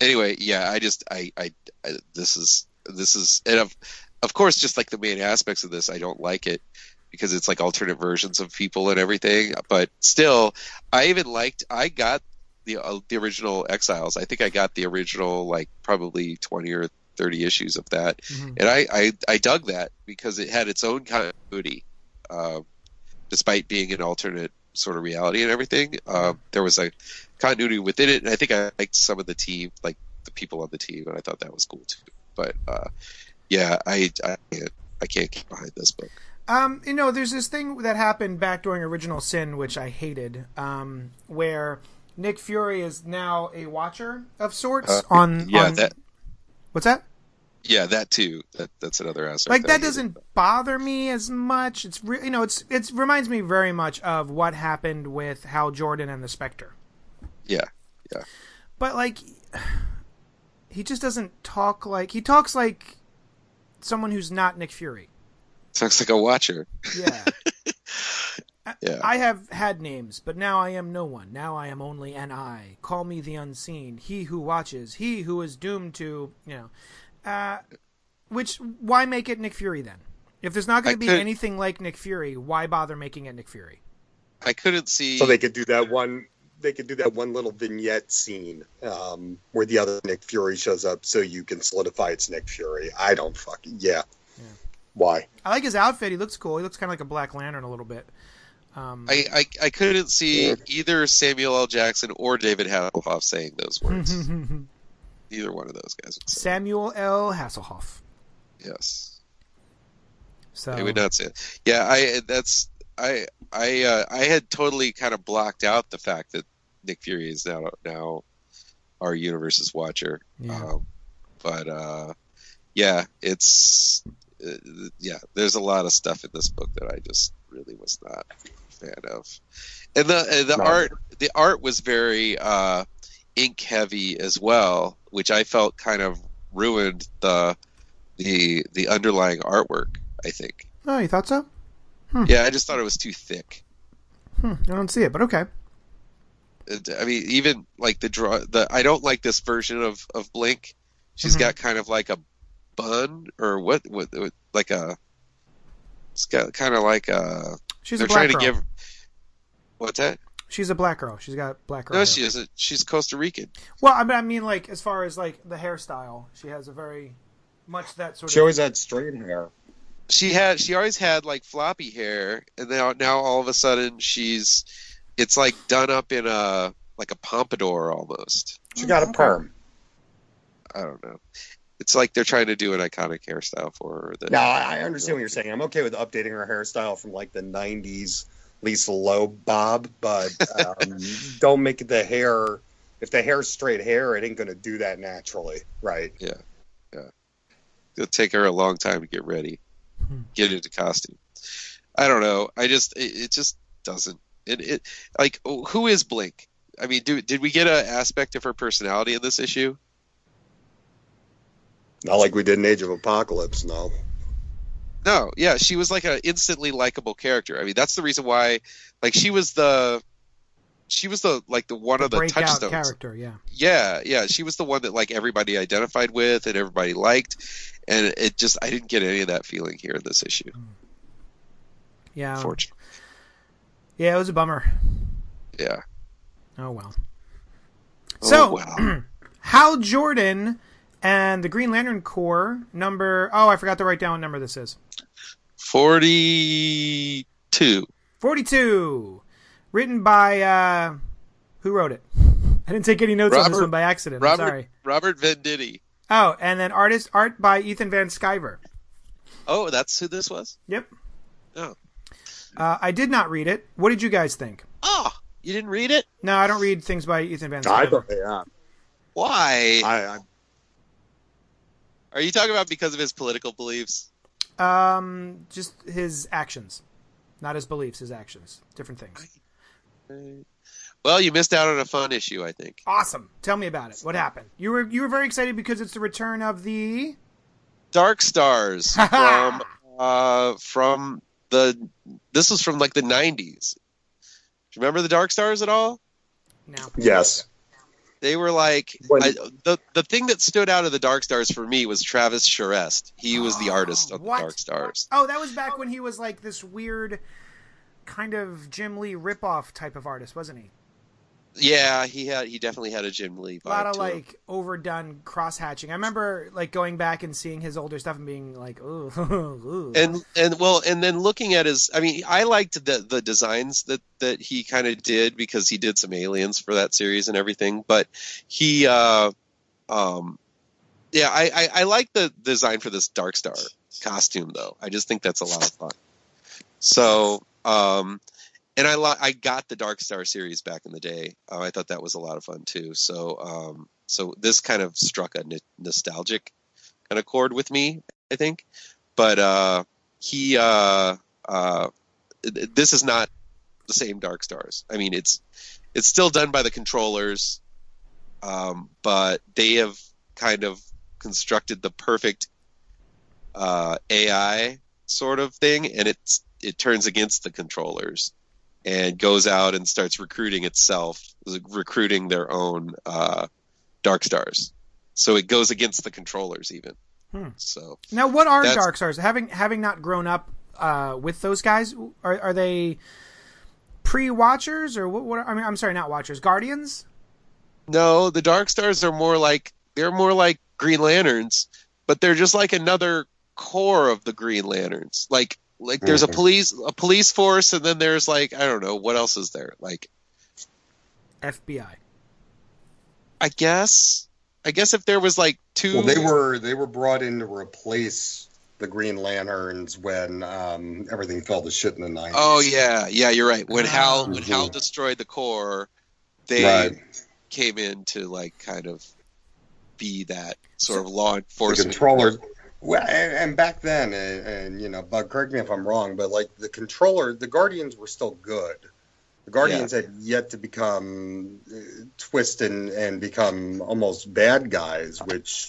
anyway, yeah, I just, I, I, I this is, this is, and I've, of course, just like the main aspects of this, I don't like it because it's like alternate versions of people and everything. But still, I even liked. I got the uh, the original Exiles. I think I got the original, like probably twenty or thirty issues of that, mm-hmm. and I, I I dug that because it had its own continuity, uh, despite being an alternate sort of reality and everything. Um, there was a continuity within it, and I think I liked some of the team, like the people on the team, and I thought that was cool too. But uh, Yeah, I, I can't I can't get behind this book. Um, you know, there's this thing that happened back during Original Sin, which I hated, um, where Nick Fury is now a watcher of sorts uh, on yeah on... that. What's that? Yeah, that too. That that's another aspect. Like that, that doesn't bother me as much. It's re- you know, it's it reminds me very much of what happened with Hal Jordan and the Spectre. Yeah, yeah. But like, he just doesn't talk like he talks like. Someone who's not Nick Fury. Sounds like a watcher. Yeah. yeah. I have had names, but now I am no one. Now I am only an I. Call me the unseen. He who watches. He who is doomed to, you know. Uh, which, why make it Nick Fury then? If there's not going to be could... anything like Nick Fury, why bother making it Nick Fury? I couldn't see. So they could do that one. They could do that one little vignette scene um, where the other Nick Fury shows up so you can solidify it's Nick Fury. I don't fucking... Yeah. yeah. Why? I like his outfit. He looks cool. He looks kind of like a Black Lantern a little bit. Um, I, I I couldn't see either Samuel L. Jackson or David Hasselhoff saying those words. Either one of those guys would say Samuel L. Hasselhoff. Yes. So they would not say it. Yeah, I that's... I I uh, I had totally kind of blocked out the fact that Nick Fury is now now our universe's watcher. Yeah. Um, but uh, yeah, it's uh, yeah. There's a lot of stuff in this book that I just really was not a fan of, and the and the no. art the art was very uh, ink heavy as well, which I felt kind of ruined the the the underlying artwork. I think. Oh, you thought so? Hmm. Yeah, I just thought it was too thick. Hmm, I don't see it, but okay. I mean, even like the draw, the I don't like this version of, of Blink. She's mm-hmm. got kind of like a bun or what, what, what like a. It's got kind of like a. She's a black girl. To give, what's that? She's a black girl. She's got black girl. No, hair. She isn't. She's Costa Rican. Well, I mean, I mean, like as far as like the hairstyle, she has a very much that sort. She of... She always had straight hair. She had. She always had like floppy hair, and now, now all of a sudden she's. It's like done up in a like a pompadour almost. She got a perm. I don't know. It's like they're trying to do an iconic hairstyle for her. That, no, I understand what you're saying. I'm okay with updating her hairstyle from like the nineties Lisa Loeb bob, but um, don't make the hair. If the hair's straight hair, it ain't gonna do that naturally, right? Yeah, yeah. It'll take her a long time to get ready. Get into costume. I don't know. I just it, it just doesn't. It, it like who is Blink? I mean, do did we get an aspect of her personality in this issue? Not like we did in Age of Apocalypse, no. No, yeah, she was like an instantly likable character. I mean, that's the reason why. Like she was the, she was the like the one the of the touchstones character. Yeah, yeah, yeah. She was the one that like everybody identified with and everybody liked. And it just, I didn't get any of that feeling here in this issue. Yeah. Fortunately. Yeah, it was a bummer. Yeah. Oh, well. Oh, so, wow. Hal Jordan And the Green Lantern Corps number... Oh, I forgot to write down what number this is. forty-two. forty-two. Written by... Uh, who wrote it? I didn't take any notes Robert, on this one by accident. Robert, I'm sorry. Robert Venditti. Oh, and then artist art by Ethan Van Sciver. Oh, that's who this was? Yep. Oh. Uh, I did not read it. What did you guys think? Oh, you didn't read it? No, I don't read things by Ethan Van Sciver. I thought they are. Why? I, I... Are you talking about because of his political beliefs? Um, just his actions. Not his beliefs, his actions. Different things. I... Well, you missed out on a fun issue, I think. Awesome. Tell me about it. What happened? You were you were very excited because it's the return of the Dark Stars from uh, from the this was from like the nineties. Do you remember the Dark Stars at all? No. Yes. They were like when... I, the the thing that stood out of the Dark Stars for me was Travis Charest. He was oh, the artist on what? the Dark Stars. Oh, that was back when he was like this weird kind of Jim Lee ripoff type of artist, wasn't he? Yeah, he had he definitely had a Jim Lee vibe. A lot of like him. overdone cross hatching. I remember like going back and seeing his older stuff and being like, ooh, ooh. And and well, and then looking at his, I mean, I liked the the designs that that he kind of did because he did some aliens for that series and everything. But he, uh, um, yeah, I I, I like the design for this Dark Star costume though. I just think that's a lot of fun. So, um. And I lo- I got the Dark Star series back in the day. Uh, I thought that was a lot of fun too. So um, so this kind of struck a n- nostalgic kind of chord with me, I think. But uh, he uh, uh, this is not the same Dark Stars. I mean, it's it's still done by the controllers, um, but they have kind of constructed the perfect uh, A I sort of thing, and it's it turns against the controllers. And goes out and starts recruiting itself, recruiting their own uh, Dark Stars. So it goes against the controllers, even. Hmm. So now, what are Dark Stars? Having having not grown up uh, with those guys, are, are they pre-Watchers or what, what? I mean, I'm sorry, not Watchers, Guardians. No, the Dark Stars are more like they're more like Green Lanterns, but they're just like another core of the Green Lanterns, like. Like there's a police a police force, and then there's like I don't know what else is there, like F B I. I guess I guess if there was like two, well, they were they were brought in to replace the Green Lanterns when um, everything fell to shit in the nineties. Oh yeah, yeah, you're right. When Hal mm-hmm. when Hal destroyed the core, they right. came in to like kind of be that sort of law enforcement controller. Well, and, and back then, and, and you know, Bug, correct me if I'm wrong, but like the controller, the Guardians were still good. The Guardians yeah. had yet to become uh, twist and, and become almost bad guys, which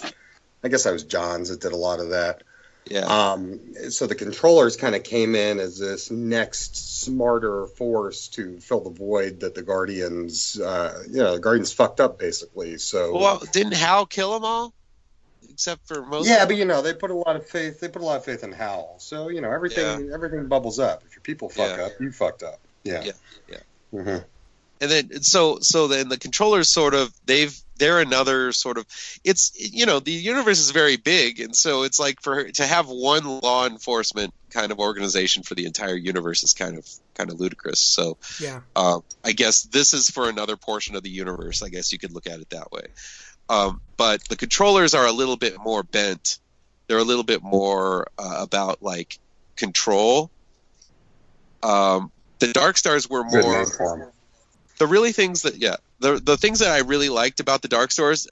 I guess I was Johns that did a lot of that. Yeah. Um, so the controllers kind of came in as this next smarter force to fill the void that the Guardians, uh, you know, the Guardians fucked up basically. So well, didn't Hal kill them all? Except for most. Yeah, but you know they put a lot of faith. They put a lot of faith in Hal. So you know everything. Yeah. Everything bubbles up. If your people fuck yeah. up, you fucked up. Yeah. Yeah. yeah. Mm-hmm. And then so so then the controllers sort of they've they're another sort of it's you know the universe is very big, and so it's like for to have one law enforcement kind of organization for the entire universe is kind of kind of ludicrous. So yeah, uh, I guess this is for another portion of the universe. I guess you could look at it that way. Um, but the controllers are a little bit more bent. They're a little bit more uh, about like control. Um, the Dark Stars were more the really things that yeah the the things that I really liked about the Dark Stars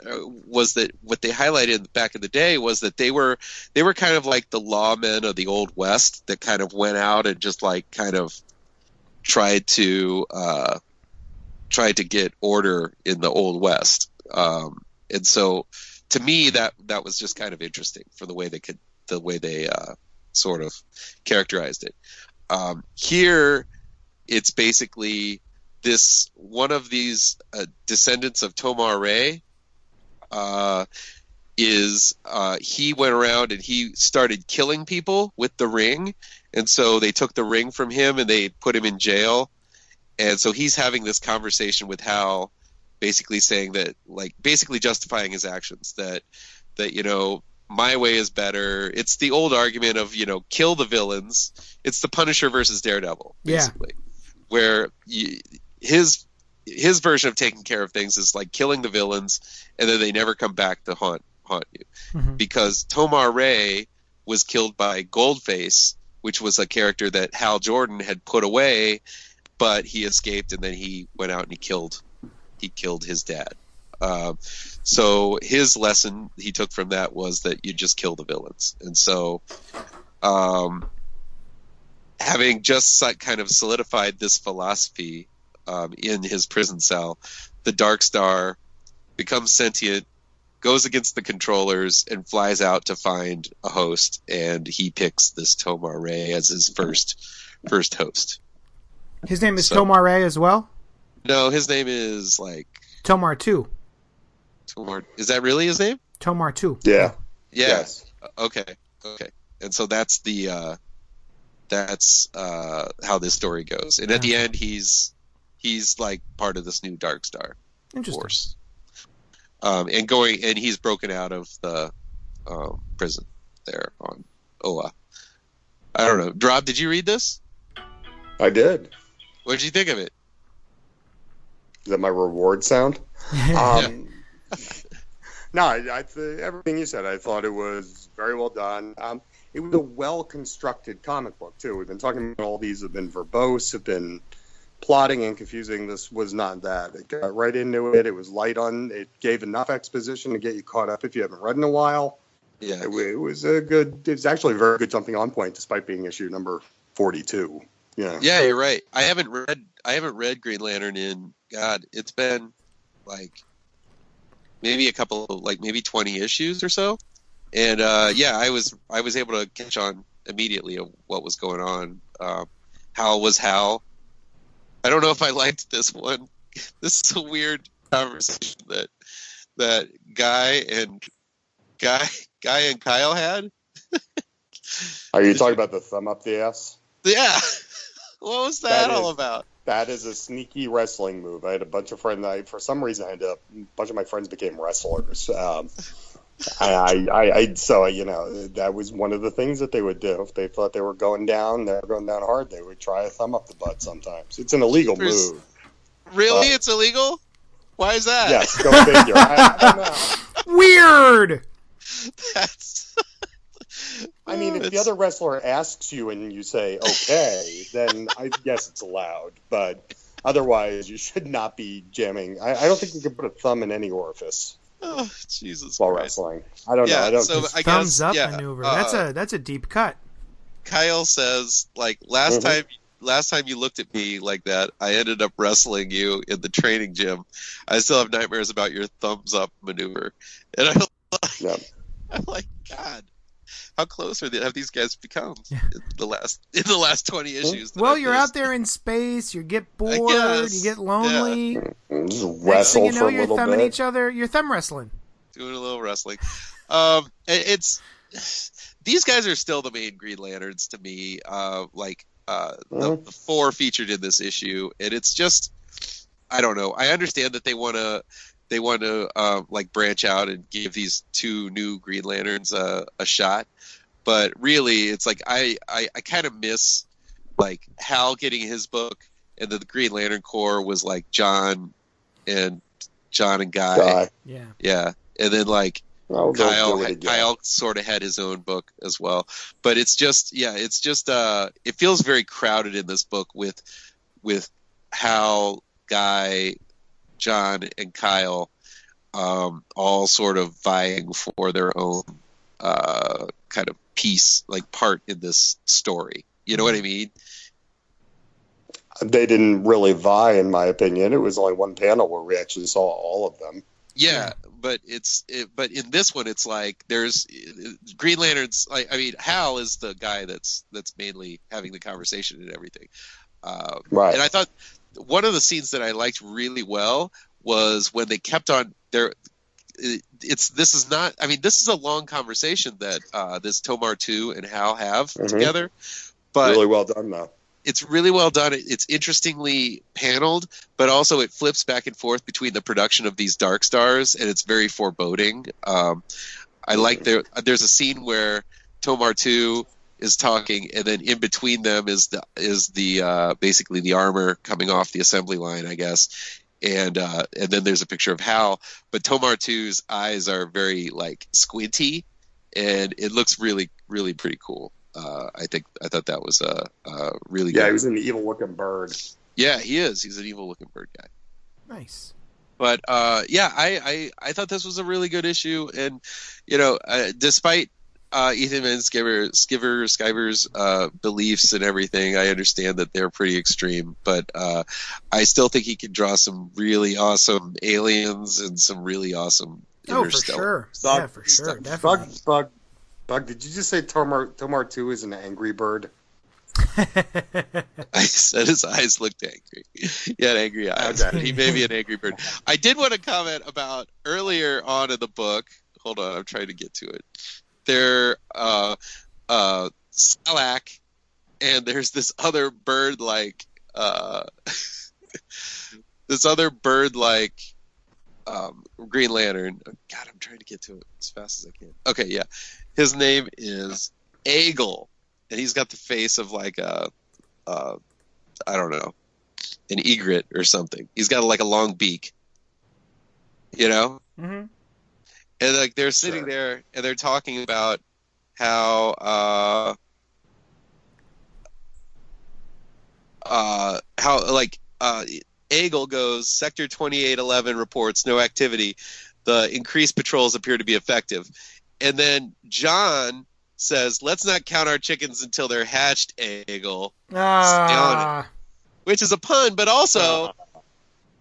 was that what they highlighted back in the day was that they were they were kind of like the lawmen of the Old West that kind of went out and just like kind of tried to uh, tried to get order in the Old West. Um, and so to me that, that was just kind of interesting for the way they could, the way they, uh, sort of characterized it. Um, here it's basically this, one of these, uh, descendants of Tomar Ray, uh, is, uh, he went around and he started killing people with the ring. And so they took the ring from him and they put him in jail. And so he's having this conversation with Hal, basically saying that, like, basically justifying his actions, that that, you know, my way is better. It's the old argument of, you know, kill the villains. It's the Punisher versus Daredevil, basically. Yeah. Where you, his his version of taking care of things is like killing the villains, and then they never come back to haunt haunt you. Mm-hmm. Because Tomar Ray was killed by Goldface, which was a character that Hal Jordan had put away, but he escaped, and then he went out and he killed he killed his dad. Uh, so his lesson he took from that was that you just kill the villains. And so um, having just kind of solidified this philosophy um, in his prison cell, the Dark Star becomes sentient, goes against the controllers, and flies out to find a host, and he picks this Tomar Ray as his first first host. His name is so, Tomar Ray as well? No, his name is like Tomar two. Tomar, is that really his name? Tomar two. Yeah. yeah. Yes. Okay. Okay. And so that's the uh, that's uh, how this story goes. And yeah. at the end, he's he's like part of this new Dark Star Interesting. force. Um, and going, and he's broken out of the um, prison there on Oa. I don't know. Rob, did you read this? I did. What did you think of it? Is that my reward sound? um, no, I, I, everything you said, I thought it was very well done. Um, it was a well-constructed comic book, too. We've been talking about all these have been verbose, have been plotting and confusing. This was not that. It got right into it. It was light on. It gave enough exposition to get you caught up if you haven't read in a while. Yeah, it, it was a good. It was actually a very good something on point, despite being issue number forty-two. Yeah, yeah, you're right. I haven't read. I haven't read Green Lantern in God. It's been like maybe a couple, like maybe twenty issues or so. And uh, yeah, I was I was able to catch on immediately of what was going on. Uh, Hal was Hal. I don't know if I liked this one. This is a weird conversation that that Guy and Guy Guy and Kyle had. Are you talking about the thumb up the ass? Yeah. What was that, that all is, about? That is a sneaky wrestling move. I had a bunch of friends. I, for some reason, I had a, a bunch of my friends became wrestlers. Um, I, I, I, so you know, that was one of the things that they would do if they thought they were going down. They were going down hard. They would try a thumb up the butt. Sometimes it's an illegal There's, move. Really, but, it's illegal. Why is that? Yes, go figure. I, I don't know. Weird. That's. I mean, if it's... the other wrestler asks you and you say, okay, then I guess it's allowed. But otherwise, you should not be jamming. I, I don't think you can put a thumb in any orifice. Oh, Jesus While Christ. wrestling. I don't yeah, know. I don't so I Thumbs guess, up yeah, maneuver. Uh, that's, a, that's a deep cut. Kyle says, like, last mm-hmm. time last time you looked at me like that, I ended up wrestling you in the training gym. I still have nightmares about your thumbs up maneuver. And I'm like, yeah. I'm like, God. How close are they, have these guys become yeah. in the last in the last twenty issues? Well, you're out there in space. You get bored. You get lonely. Yeah. Just wrestle you know, for a little bit. You're thumbing each other. You're thumb wrestling. Doing a little wrestling. um, it's these guys are still the main Green Lanterns to me. Uh, like uh, the, the four featured in this issue, and it's just I don't know. I understand that they want to. They want to uh, like branch out and give these two new Green Lanterns uh, a shot, but really, it's like I, I, I kind of miss like Hal getting his book, and the Green Lantern Corps was like John and John and Guy, Guy. yeah, yeah, and then like I'll Kyle, Kyle sort of had his own book as well. But it's just yeah, it's just uh, it feels very crowded in this book with with Hal, Guy, John and Kyle um, all sort of vying for their own uh, kind of piece, like part in this story. You know what I mean? They didn't really vie, in my opinion. It was only one panel where we actually saw all of them. Yeah, but it's it, but in this one, it's like there's Green Lanterns. Like, I mean, Hal is the guy that's that's mainly having the conversation and everything. Uh, right. And I thought. One of the scenes that I liked really well was when they kept on there. It's this is not. I mean, this is a long conversation that uh, this Tomar two and Hal have mm-hmm. together. But really well done, though. It's really well done. It's interestingly paneled, but also it flips back and forth between the production of these Dark Stars, and it's very foreboding. Um, I like their. There's a scene where Tomar Two is talking, and then in between them is the is the uh, basically the armor coming off the assembly line, I guess. And uh, and then there's a picture of Hal, but Tomar two's eyes are very like squinty, and it looks really really pretty cool. Uh, I think I thought that was a uh, uh, really yeah. Good. He was an evil looking bird. Yeah, he is. He's an evil looking bird guy. Nice. But uh, yeah, I, I I thought this was a really good issue, and you know, uh, despite uh, Ethan Van Sciver Sciver Sciver's uh, beliefs and everything, I understand that they're pretty extreme. But uh, I still think he can draw some really awesome aliens and some really awesome. Oh, for sure. Bug, yeah, for sure. Bug, bug, bug. Did you just say Tomar Tomar Two is an angry bird? I said his eyes looked angry. He had angry eyes. Okay. But he may be an angry bird. I did want to comment about earlier on in the book. Hold on, I'm trying to get to it. There, uh, uh, Salak, and there's this other bird like, uh, this other bird like, um, Green Lantern. Oh, God, I'm trying to get to it as fast as I can. Okay, yeah. His name is Eagle. And he's got the face of like a, uh, I don't know, an egret or something. He's got like a long beak, you know. Mm-hmm. And like they're sitting sure. there and they're talking about how uh, uh, how like uh, Eagle goes. Sector twenty-eight eleven reports no activity. The increased patrols appear to be effective. And then John says, let's not count our chickens until they're hatched, Eagle. Ah. Which is a pun, but also,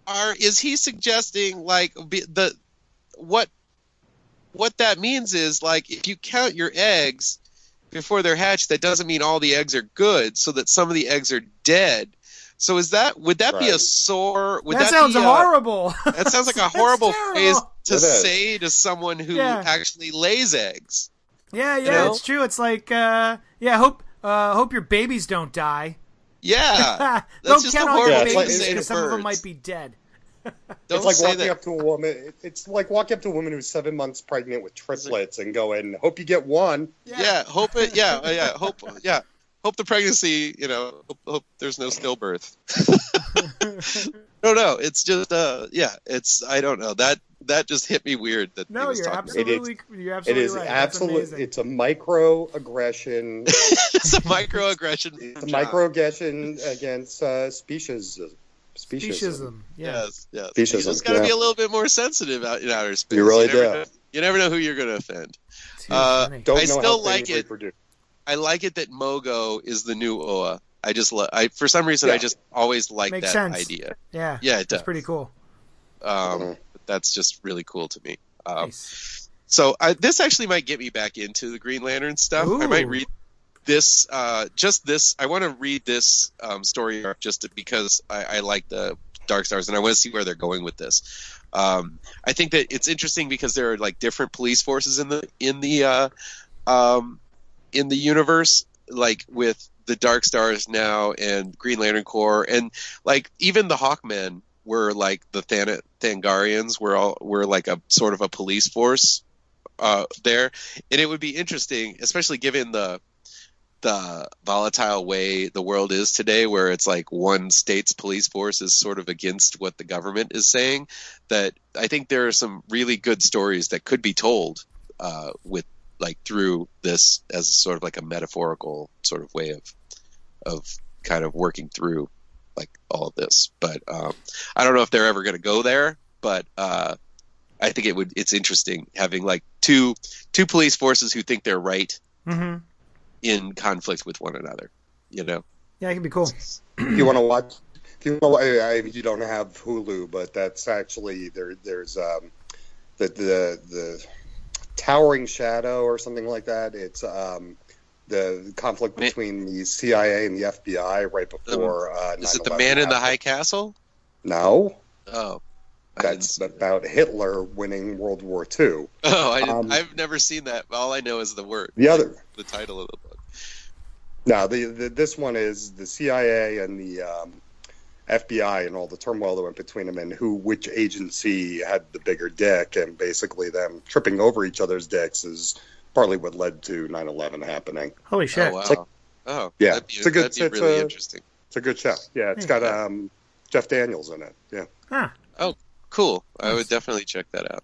are is he suggesting, like, the what what that means is, like, if you count your eggs before they're hatched, that doesn't mean all the eggs are good, so that some of the eggs are dead. So is that, would that right. be a sore? Would that, that sounds be a, horrible. That sounds like a horrible phrase to say to someone who yeah. actually lays eggs. Yeah, yeah, you know? It's true. It's like, uh, yeah, hope uh, hope your babies don't die. Yeah. Don't just count on your babies because like, some birds. Of them might be dead. It's like walking that. up to a woman. It's like walking up to a woman who's seven months pregnant with triplets and going, "Hope you get one." Yeah, yeah hope it. Yeah, yeah, hope. Yeah, hope the pregnancy. You know, hope, hope there's no stillbirth. No, no, it's just. Uh, yeah, it's. I don't know that. That just hit me weird. That no, you're absolutely, it is, you're absolutely it is right. Absolutely, it's a microaggression. It's a microaggression. It's a microaggression against uh, speciesism. Speciesism, yes, yes. yes. You just got to yeah. be a little bit more sensitive out in outer space. You really you do. Know, you never know who you're going to offend. Uh, Don't I know still how like it. Reproduce. I like it that Mogo is the new Oa. I just, lo- I for some reason, yeah. I just always like that sense. idea. Yeah, yeah, it does. It's pretty cool. Um. Mm-hmm. That's just really cool to me. Um, nice. So I, this actually might get me back into the Green Lantern stuff. Ooh. I might read this, uh, just this. I want to read this um, story arc just to, because I, I like the Dark Stars and I want to see where they're going with this. Um, I think that it's interesting because there are like different police forces in the in the uh, um, in the universe, like with the Dark Stars now and Green Lantern Corps and like even the Hawkmen. Were like the Than- Thangarians were all were like a sort of a police force uh, there, and it would be interesting, especially given the the volatile way the world is today, where it's like one state's police force is sort of against what the government is saying. That I think there are some really good stories that could be told uh, with like through this as sort of like a metaphorical sort of way of of kind of working through. Like all of this, but um, I don't know if they're ever going to go there. But uh, I think it would. It's interesting having like two two police forces who think they're right mm-hmm. in conflict with one another. You know. Yeah, it can be cool. If you want to watch, if you want, I, you don't have Hulu, but that's actually there. There's um, the the the Towering Shadow or something like that. It's um. The conflict between the C I A and the F B I right before. Uh, Is it the Man happened. in the High Castle? No. Oh, I that's about Hitler winning World War Two. Oh, I um, I've never seen that. All I know is the word. The other, like, the title of the book. No, the, the this one is the C I A and the um, F B I and all the turmoil that went between them and who, which agency had the bigger dick, and basically them tripping over each other's dicks is partly what led to nine eleven happening. Holy shit. Oh, wow. Like, oh yeah. That'd be, it's a good, that'd be it's really a, interesting. It's a good show. Yeah, it's got um, Jeff Daniels in it. Yeah. Huh. Oh, cool. I would definitely check that out.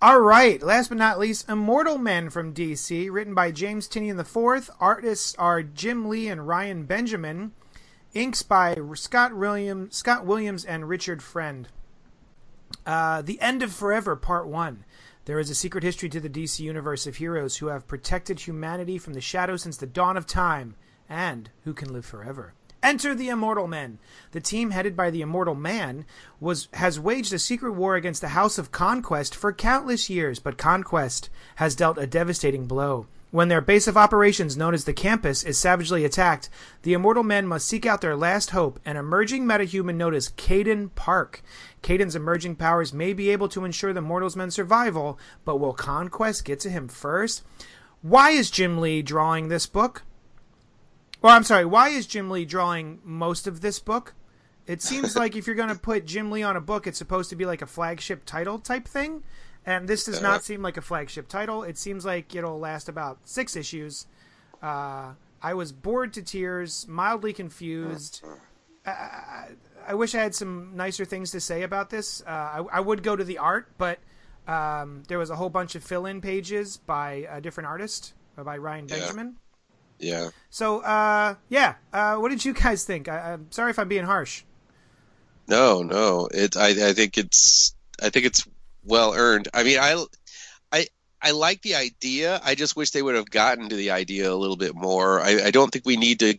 All right. Last but not least, Immortal Men from D C, written by James Tynion the fourth. Artists are Jim Lee and Ryan Benjamin. Inks by Scott Williams, Scott Williams and Richard Friend. Uh, The End of Forever, Part One. There is a secret history to the D C universe of heroes who have protected humanity from the shadow since the dawn of time, and who can live forever. Enter the Immortal Men. The team headed by the Immortal Man was has waged a secret war against the House of Conquest for countless years, but Conquest has dealt a devastating blow. When their base of operations, known as the Campus, is savagely attacked, the Immortal Men must seek out their last hope, an emerging metahuman known as Caden Park. Caden's emerging powers may be able to ensure the Mortal Men's survival, but will Conquest get to him first? Why is Jim Lee drawing this book? Well, I'm sorry, why is Jim Lee drawing most of this book? It seems like if you're going to put Jim Lee on a book, it's supposed to be like a flagship title type thing. And this does not seem like a flagship title. It seems like it'll last about six issues. Uh, I was bored to tears, mildly confused. I, I, I wish I had some nicer things to say about this. Uh, I, I would go to the art, but um, there was a whole bunch of fill-in pages by a different artist, by Ryan yeah. Benjamin. Yeah. So, uh, yeah. Uh, what did you guys think? I, I'm sorry if I'm being harsh. No, no. It. I, I think it's. I think it's. Well earned. I mean, I, I, I like the idea. I just wish they would have gotten to the idea a little bit more. I, I don't think we need to.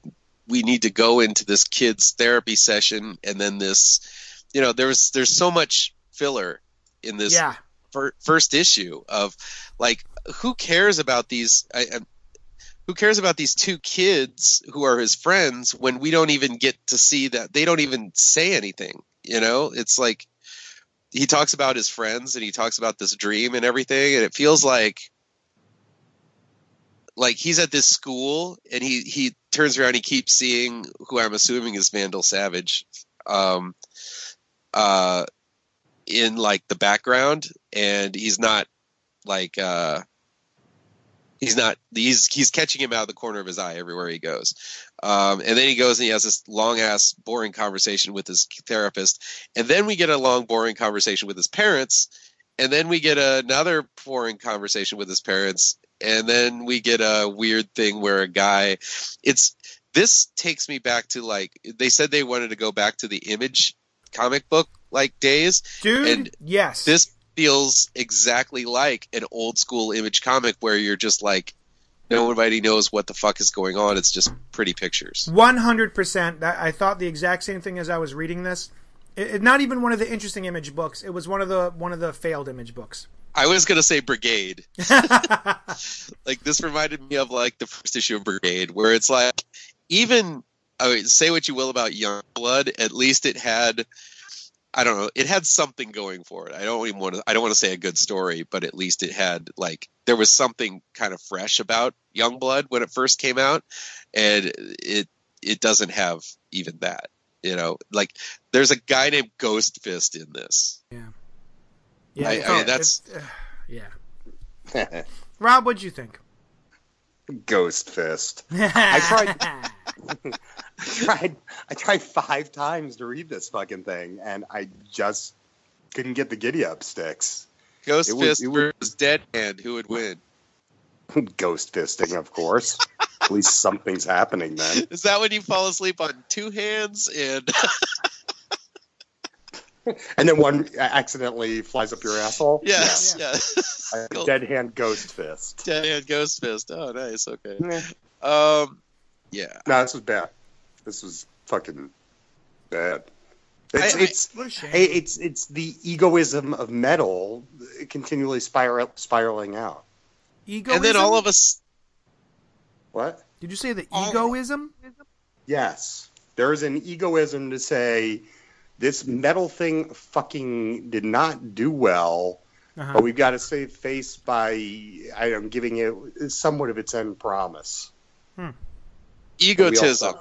We need to go into this kid's therapy session and then this. You know, there's there's so much filler in this yeah. fir- first issue of like, who cares about these? I, I, who cares about these two kids who are his friends when we don't even get to see that? They don't even say anything. You know, it's like. He talks about his friends and he talks about this dream and everything. And it feels like, like he's at this school and he, he turns around, and he keeps seeing who I'm assuming is Vandal Savage, um, uh, in like the background. And he's not like, uh, he's not, he's, he's catching him out of the corner of his eye everywhere he goes. Um, and then he goes and he has this long ass boring conversation with his therapist. And then we get a long boring conversation with his parents. And then we get another boring conversation with his parents. And then we get a weird thing where a guy it's, this takes me back to like, they said they wanted to go back to the Image comic book like days. Dude. And yes, this feels exactly like an old school Image comic where you're just like, nobody knows what the fuck is going on. It's just pretty pictures. one hundred percent. I thought the exact same thing as I was reading this. It, it, not even one of the interesting Image books. It was one of the one of the failed Image books. I was going to say Brigade. Like, this reminded me of, like, the first issue of Brigade, where it's like, even, I mean, say what you will about Youngblood, at least it had... I don't know. It had something going for it. I don't even want to. I don't want to say a good story, but at least it had like there was something kind of fresh about Youngblood when it first came out, and it it doesn't have even that. You know, like there's a guy named Ghost Fist in this. Yeah, yeah. I, I mean, that's uh, yeah. Rob, what'd you think? Ghost Fist. I tried. I tried I tried five times to read this fucking thing, and I just couldn't get the giddy-up sticks. Ghost it Fist was, versus Dead Hand. Who would win? Ghost Fisting, of course. At least something's happening then. Is that when you fall asleep on two hands? And and then one accidentally flies up your asshole? Yes. Yeah. Yeah. Yeah. Dead Hand Ghost Fist. Dead Hand Ghost Fist. Oh, nice. Okay. Mm. Um, yeah. No, this was bad. This was fucking bad. It's I, I, it's, it's it's the egoism of metal continually spiral, spiraling out. Egoism? And then all of us... What? Did you say the all egoism? Yes. There is an egoism to say, this metal thing fucking did not do well, uh-huh. but we've got to save face by I don't, giving it somewhat of its end promise. Hmm. Egotism.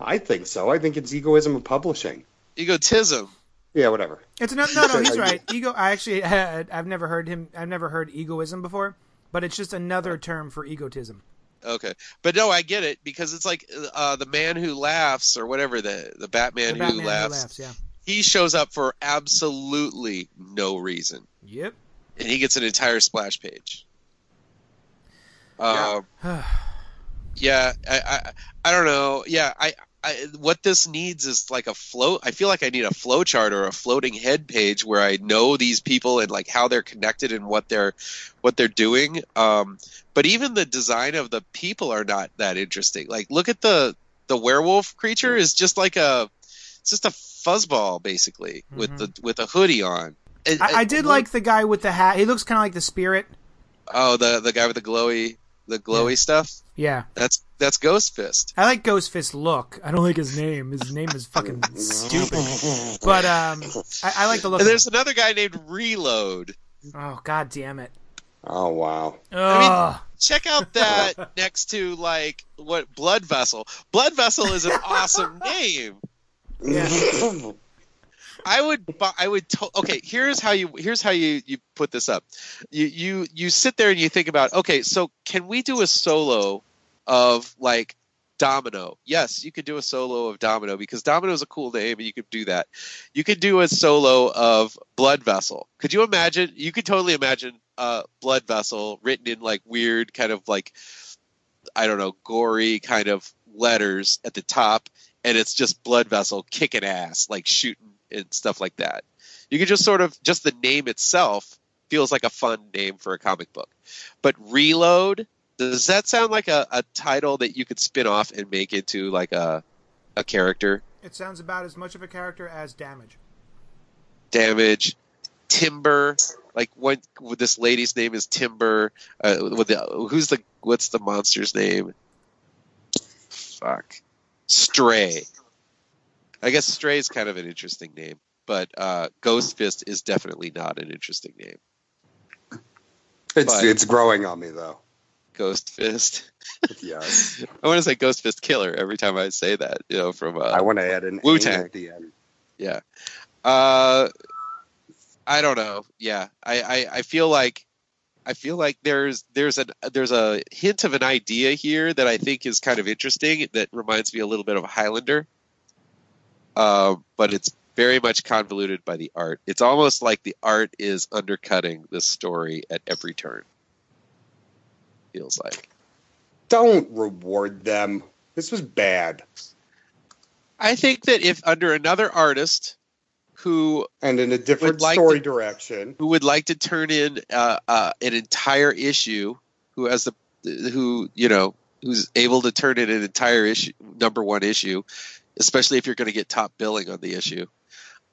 I think so. I think it's egoism of publishing. Egotism. Yeah, whatever. It's no, no, no. He's right. Ego. I actually, uh, I've never heard him. I've never heard egoism before, but it's just another term for egotism. Okay, but no, I get it because it's like uh, the Man Who Laughs or whatever the the Batman, the Batman who, laughs, who laughs. Yeah, he shows up for absolutely no reason. Yep, and he gets an entire splash page. Yeah. Um, yeah, I, I I don't know. Yeah, I. I, what this needs is like a flow. I feel like I need a flow chart or a floating head page where I know these people and like how they're connected and what they're, what they're doing. Um, but even the design of the people are not that interesting. Like, look at the, the werewolf creature is just like a, it's just a fuzzball basically mm-hmm. with the, with a hoodie on. It, I, I did it, like the guy with the hat. He looks kind of like the Spirit. Oh, the, the guy with the glowy, the glowy yeah. stuff. Yeah. That's, That's Ghost Fist. I like Ghost Fist look. I don't like his name. His name is fucking stupid. But um, I, I like the look. And there's another guy named Reload. Oh, God damn it. Oh, wow. Ugh. I mean, check out that next to, like, what, Blood Vessel. Blood Vessel is an awesome name. Yeah. I would, buy, I would. To- okay, here's how you, here's how you, you put this up. You, you, you sit there and you think about, okay, so can we do a solo of like Domino? Yes, you could do a solo of Domino because Domino is a cool name and you could do that. You could do a solo of Blood Vessel. Could you imagine? You could totally imagine uh, Blood Vessel written in like weird kind of like, I don't know, gory kind of letters at the top, and it's just Blood Vessel kicking ass, like shooting and stuff like that. You could just sort of, just the name itself feels like a fun name for a comic book. But Reload, does that sound like a, a title that you could spin off and make into like a a character? It sounds about as much of a character as Damage. Damage, Timber. Like what? This lady's name is Timber. Uh, with the, who's the? What's the monster's name? Fuck. Stray. I guess Stray is kind of an interesting name, but uh, Ghost Fist is definitely not an interesting name. It's but, it's growing on me though. Ghost Fist. Yes. I want to say Ghost Fist Killer every time I say that, you know, from uh, I want to add an Wu-Tang at the end. Yeah. Uh, I don't know. Yeah. I, I, I feel like I feel like there's there's a there's a hint of an idea here that I think is kind of interesting that reminds me a little bit of Highlander. Uh, but it's very much convoluted by the art. It's almost like the art is undercutting this story at every turn. Feels like. Don't reward them. This was bad. I think that if under another artist who and in a different story direction, who would like to turn in uh, uh, an entire issue, who has the who you know who's able to turn in an entire issue, number one issue, especially if you're going to get top billing on the issue.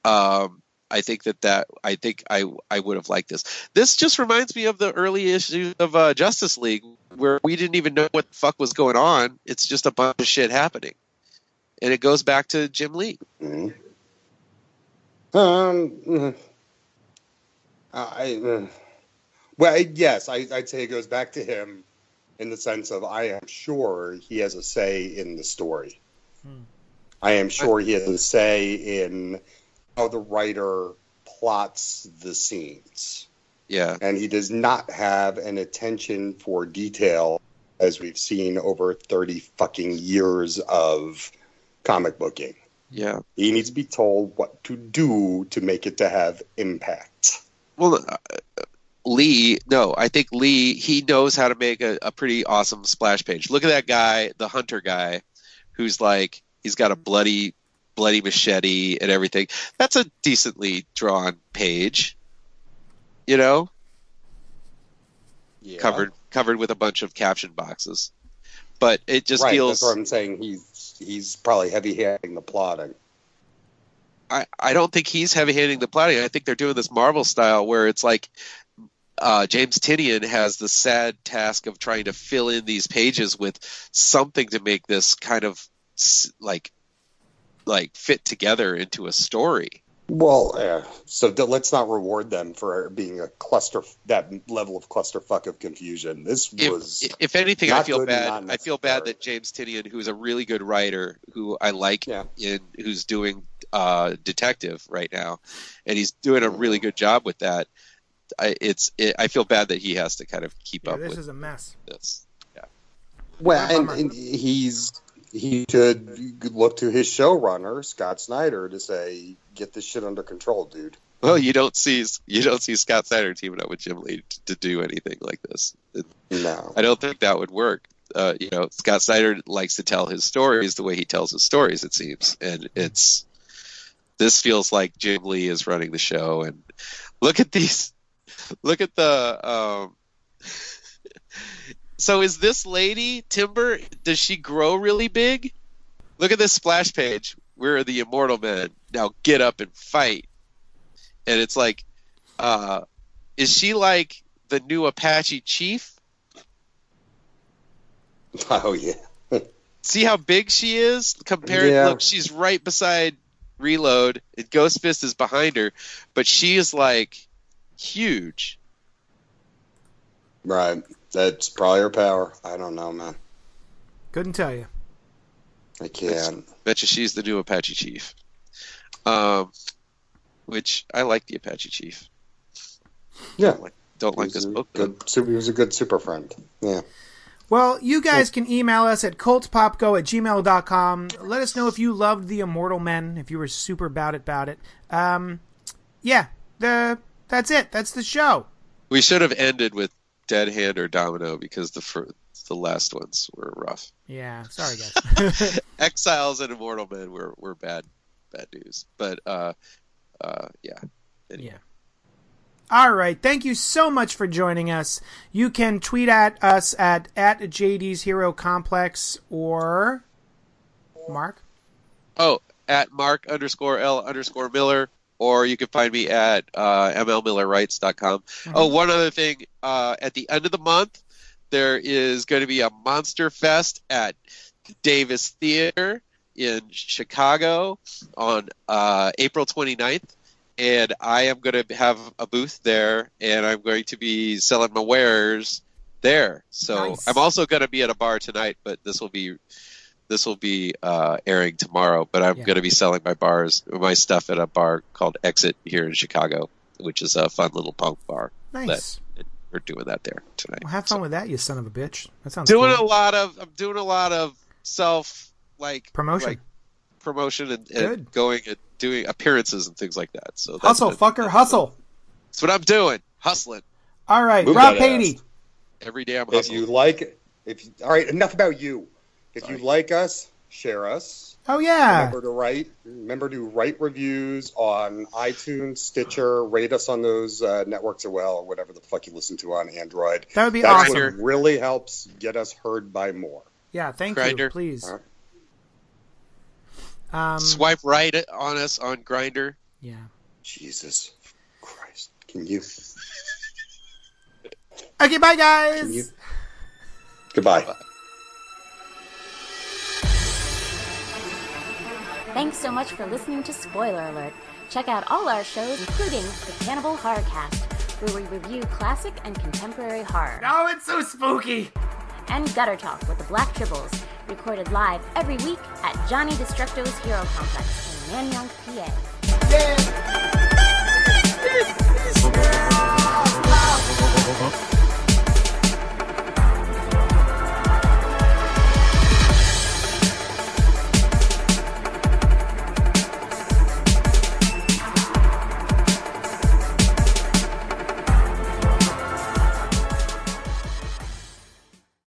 Um, I think that, that I think I I would have liked this. This just reminds me of the early issue of uh, Justice League where we didn't even know what the fuck was going on. It's just a bunch of shit happening, and it goes back to Jim Lee. Mm-hmm. Um, I uh, well, yes, I, I'd say it goes back to him in the sense of I am sure he has a say in the story. Hmm. I am sure he has a say in how the writer plots the scenes. Yeah. And he does not have an attention for detail as we've seen over thirty fucking years of comic booking. Yeah. He needs to be told what to do to make it to have impact. Well, uh, Lee, no, I think Lee, he knows how to make a, a pretty awesome splash page. Look at that guy, the hunter guy, who's like, he's got a bloody... bloody machete and everything. That's a decently drawn page, you know. Yeah. Covered covered with a bunch of caption boxes, but it just right, feels. That's what I'm saying. He's he's probably heavy handing the plotting. I I don't think he's heavy handing the plotting. I think they're doing this Marvel style where it's like uh, James Tynion has the sad task of trying to fill in these pages with something to make this kind of like. like fit together into a story. Well, uh, so d- let's not reward them for being a cluster, that level of clusterfuck of confusion. This if, was, if anything, I feel bad. I feel bad that James Tinian, who is a really good writer, who I like, yeah. in who's doing uh, Detective right now, and he's doing a really good job with that. I, it's, it, I feel bad that he has to kind of keep yeah, up. This with This is a mess. This, yeah. Well, and, and he's. He should look to his showrunner, Scott Snyder, to say, "Get this shit under control, dude." Well, you don't see you don't see Scott Snyder teaming up with Jim Lee to, to do anything like this. No, I don't think that would work. Uh, you know, Scott Snyder likes to tell his stories the way he tells his stories. It seems, and it's this feels like Jim Lee is running the show. And look at these, look at the. Um, So is this lady, Timber, does she grow really big? Look at this splash page. We're the immortal men. Now get up and fight. And it's like, uh, is she like the new Apache chief? Oh, yeah. See how big she is? Compared, yeah. Look, she's right beside Reload, and Ghost Fist is behind her, but she is like huge. Right. That's probably her power. I don't know, man. Couldn't tell you. I can't. Betcha she's the new Apache chief. Um, which I like the Apache chief. Yeah. Don't like, don't like this book. Good, super, he was a good super friend. Yeah. Well, you guys can email us at cultpopgo at gmail dot com. Let us know if you loved The Immortal Men, if you were super about it, about it. Um, yeah. The That's it. That's the show. We should have ended with Dead Hand or Domino, because the fir- the last ones were rough. Yeah, sorry guys. Exiles and Immortal Men were were bad bad news, but uh, uh, yeah, anyway. Yeah. All right, thank you so much for joining us. You can tweet at us at at J D's Hero Complex or Mark. Oh, at Mark underscore L underscore Miller. Or you can find me at uh, m l miller writes dot com. Mm-hmm. Oh, one other thing. Uh, at the end of the month, there is going to be a Monster Fest at Davis Theater in Chicago on uh, April twenty-ninth. And I am going to have a booth there, and I'm going to be selling my wares there. So nice. I'm also going to be at a bar tonight, but this will be... This will be uh, airing tomorrow, but I'm yeah. going to be selling my bars, my stuff at a bar called Exit here in Chicago, which is a fun little punk bar. Nice. But we're doing that there tonight. Well, have fun so. with that, you son of a bitch. That sounds doing cool. a lot of. I'm doing a lot of self like promotion, like, promotion, and, and going and doing appearances and things like that. So that's hustle, what, fucker, that's hustle. What, that's what I'm doing. Hustling. All right, Move Rob Patey. Every damn hustle. If you like it, if you, all right, enough about you. If you like us, share us. Oh, yeah. Remember to write Remember to write reviews on iTunes, Stitcher. Rate us on those uh, networks as well, or whatever the fuck you listen to on Android. That would be That's awesome. That's what really helps get us heard by more. Yeah, thank Grindr. you. Please. Right. Um, Swipe right on us on Grindr. Yeah. Jesus Christ. Can you? Okay, bye, guys. Can you? Goodbye. Bye-bye. Thanks so much for listening to Spoiler Alert. Check out all our shows, including the Cannibal Horror Cast, where we review classic and contemporary horror. Oh, it's so spooky! And Gutter Talk with the Black Tribbles, recorded live every week at Johnny Destructo's Hero Complex in Nanyang, P A. Yeah.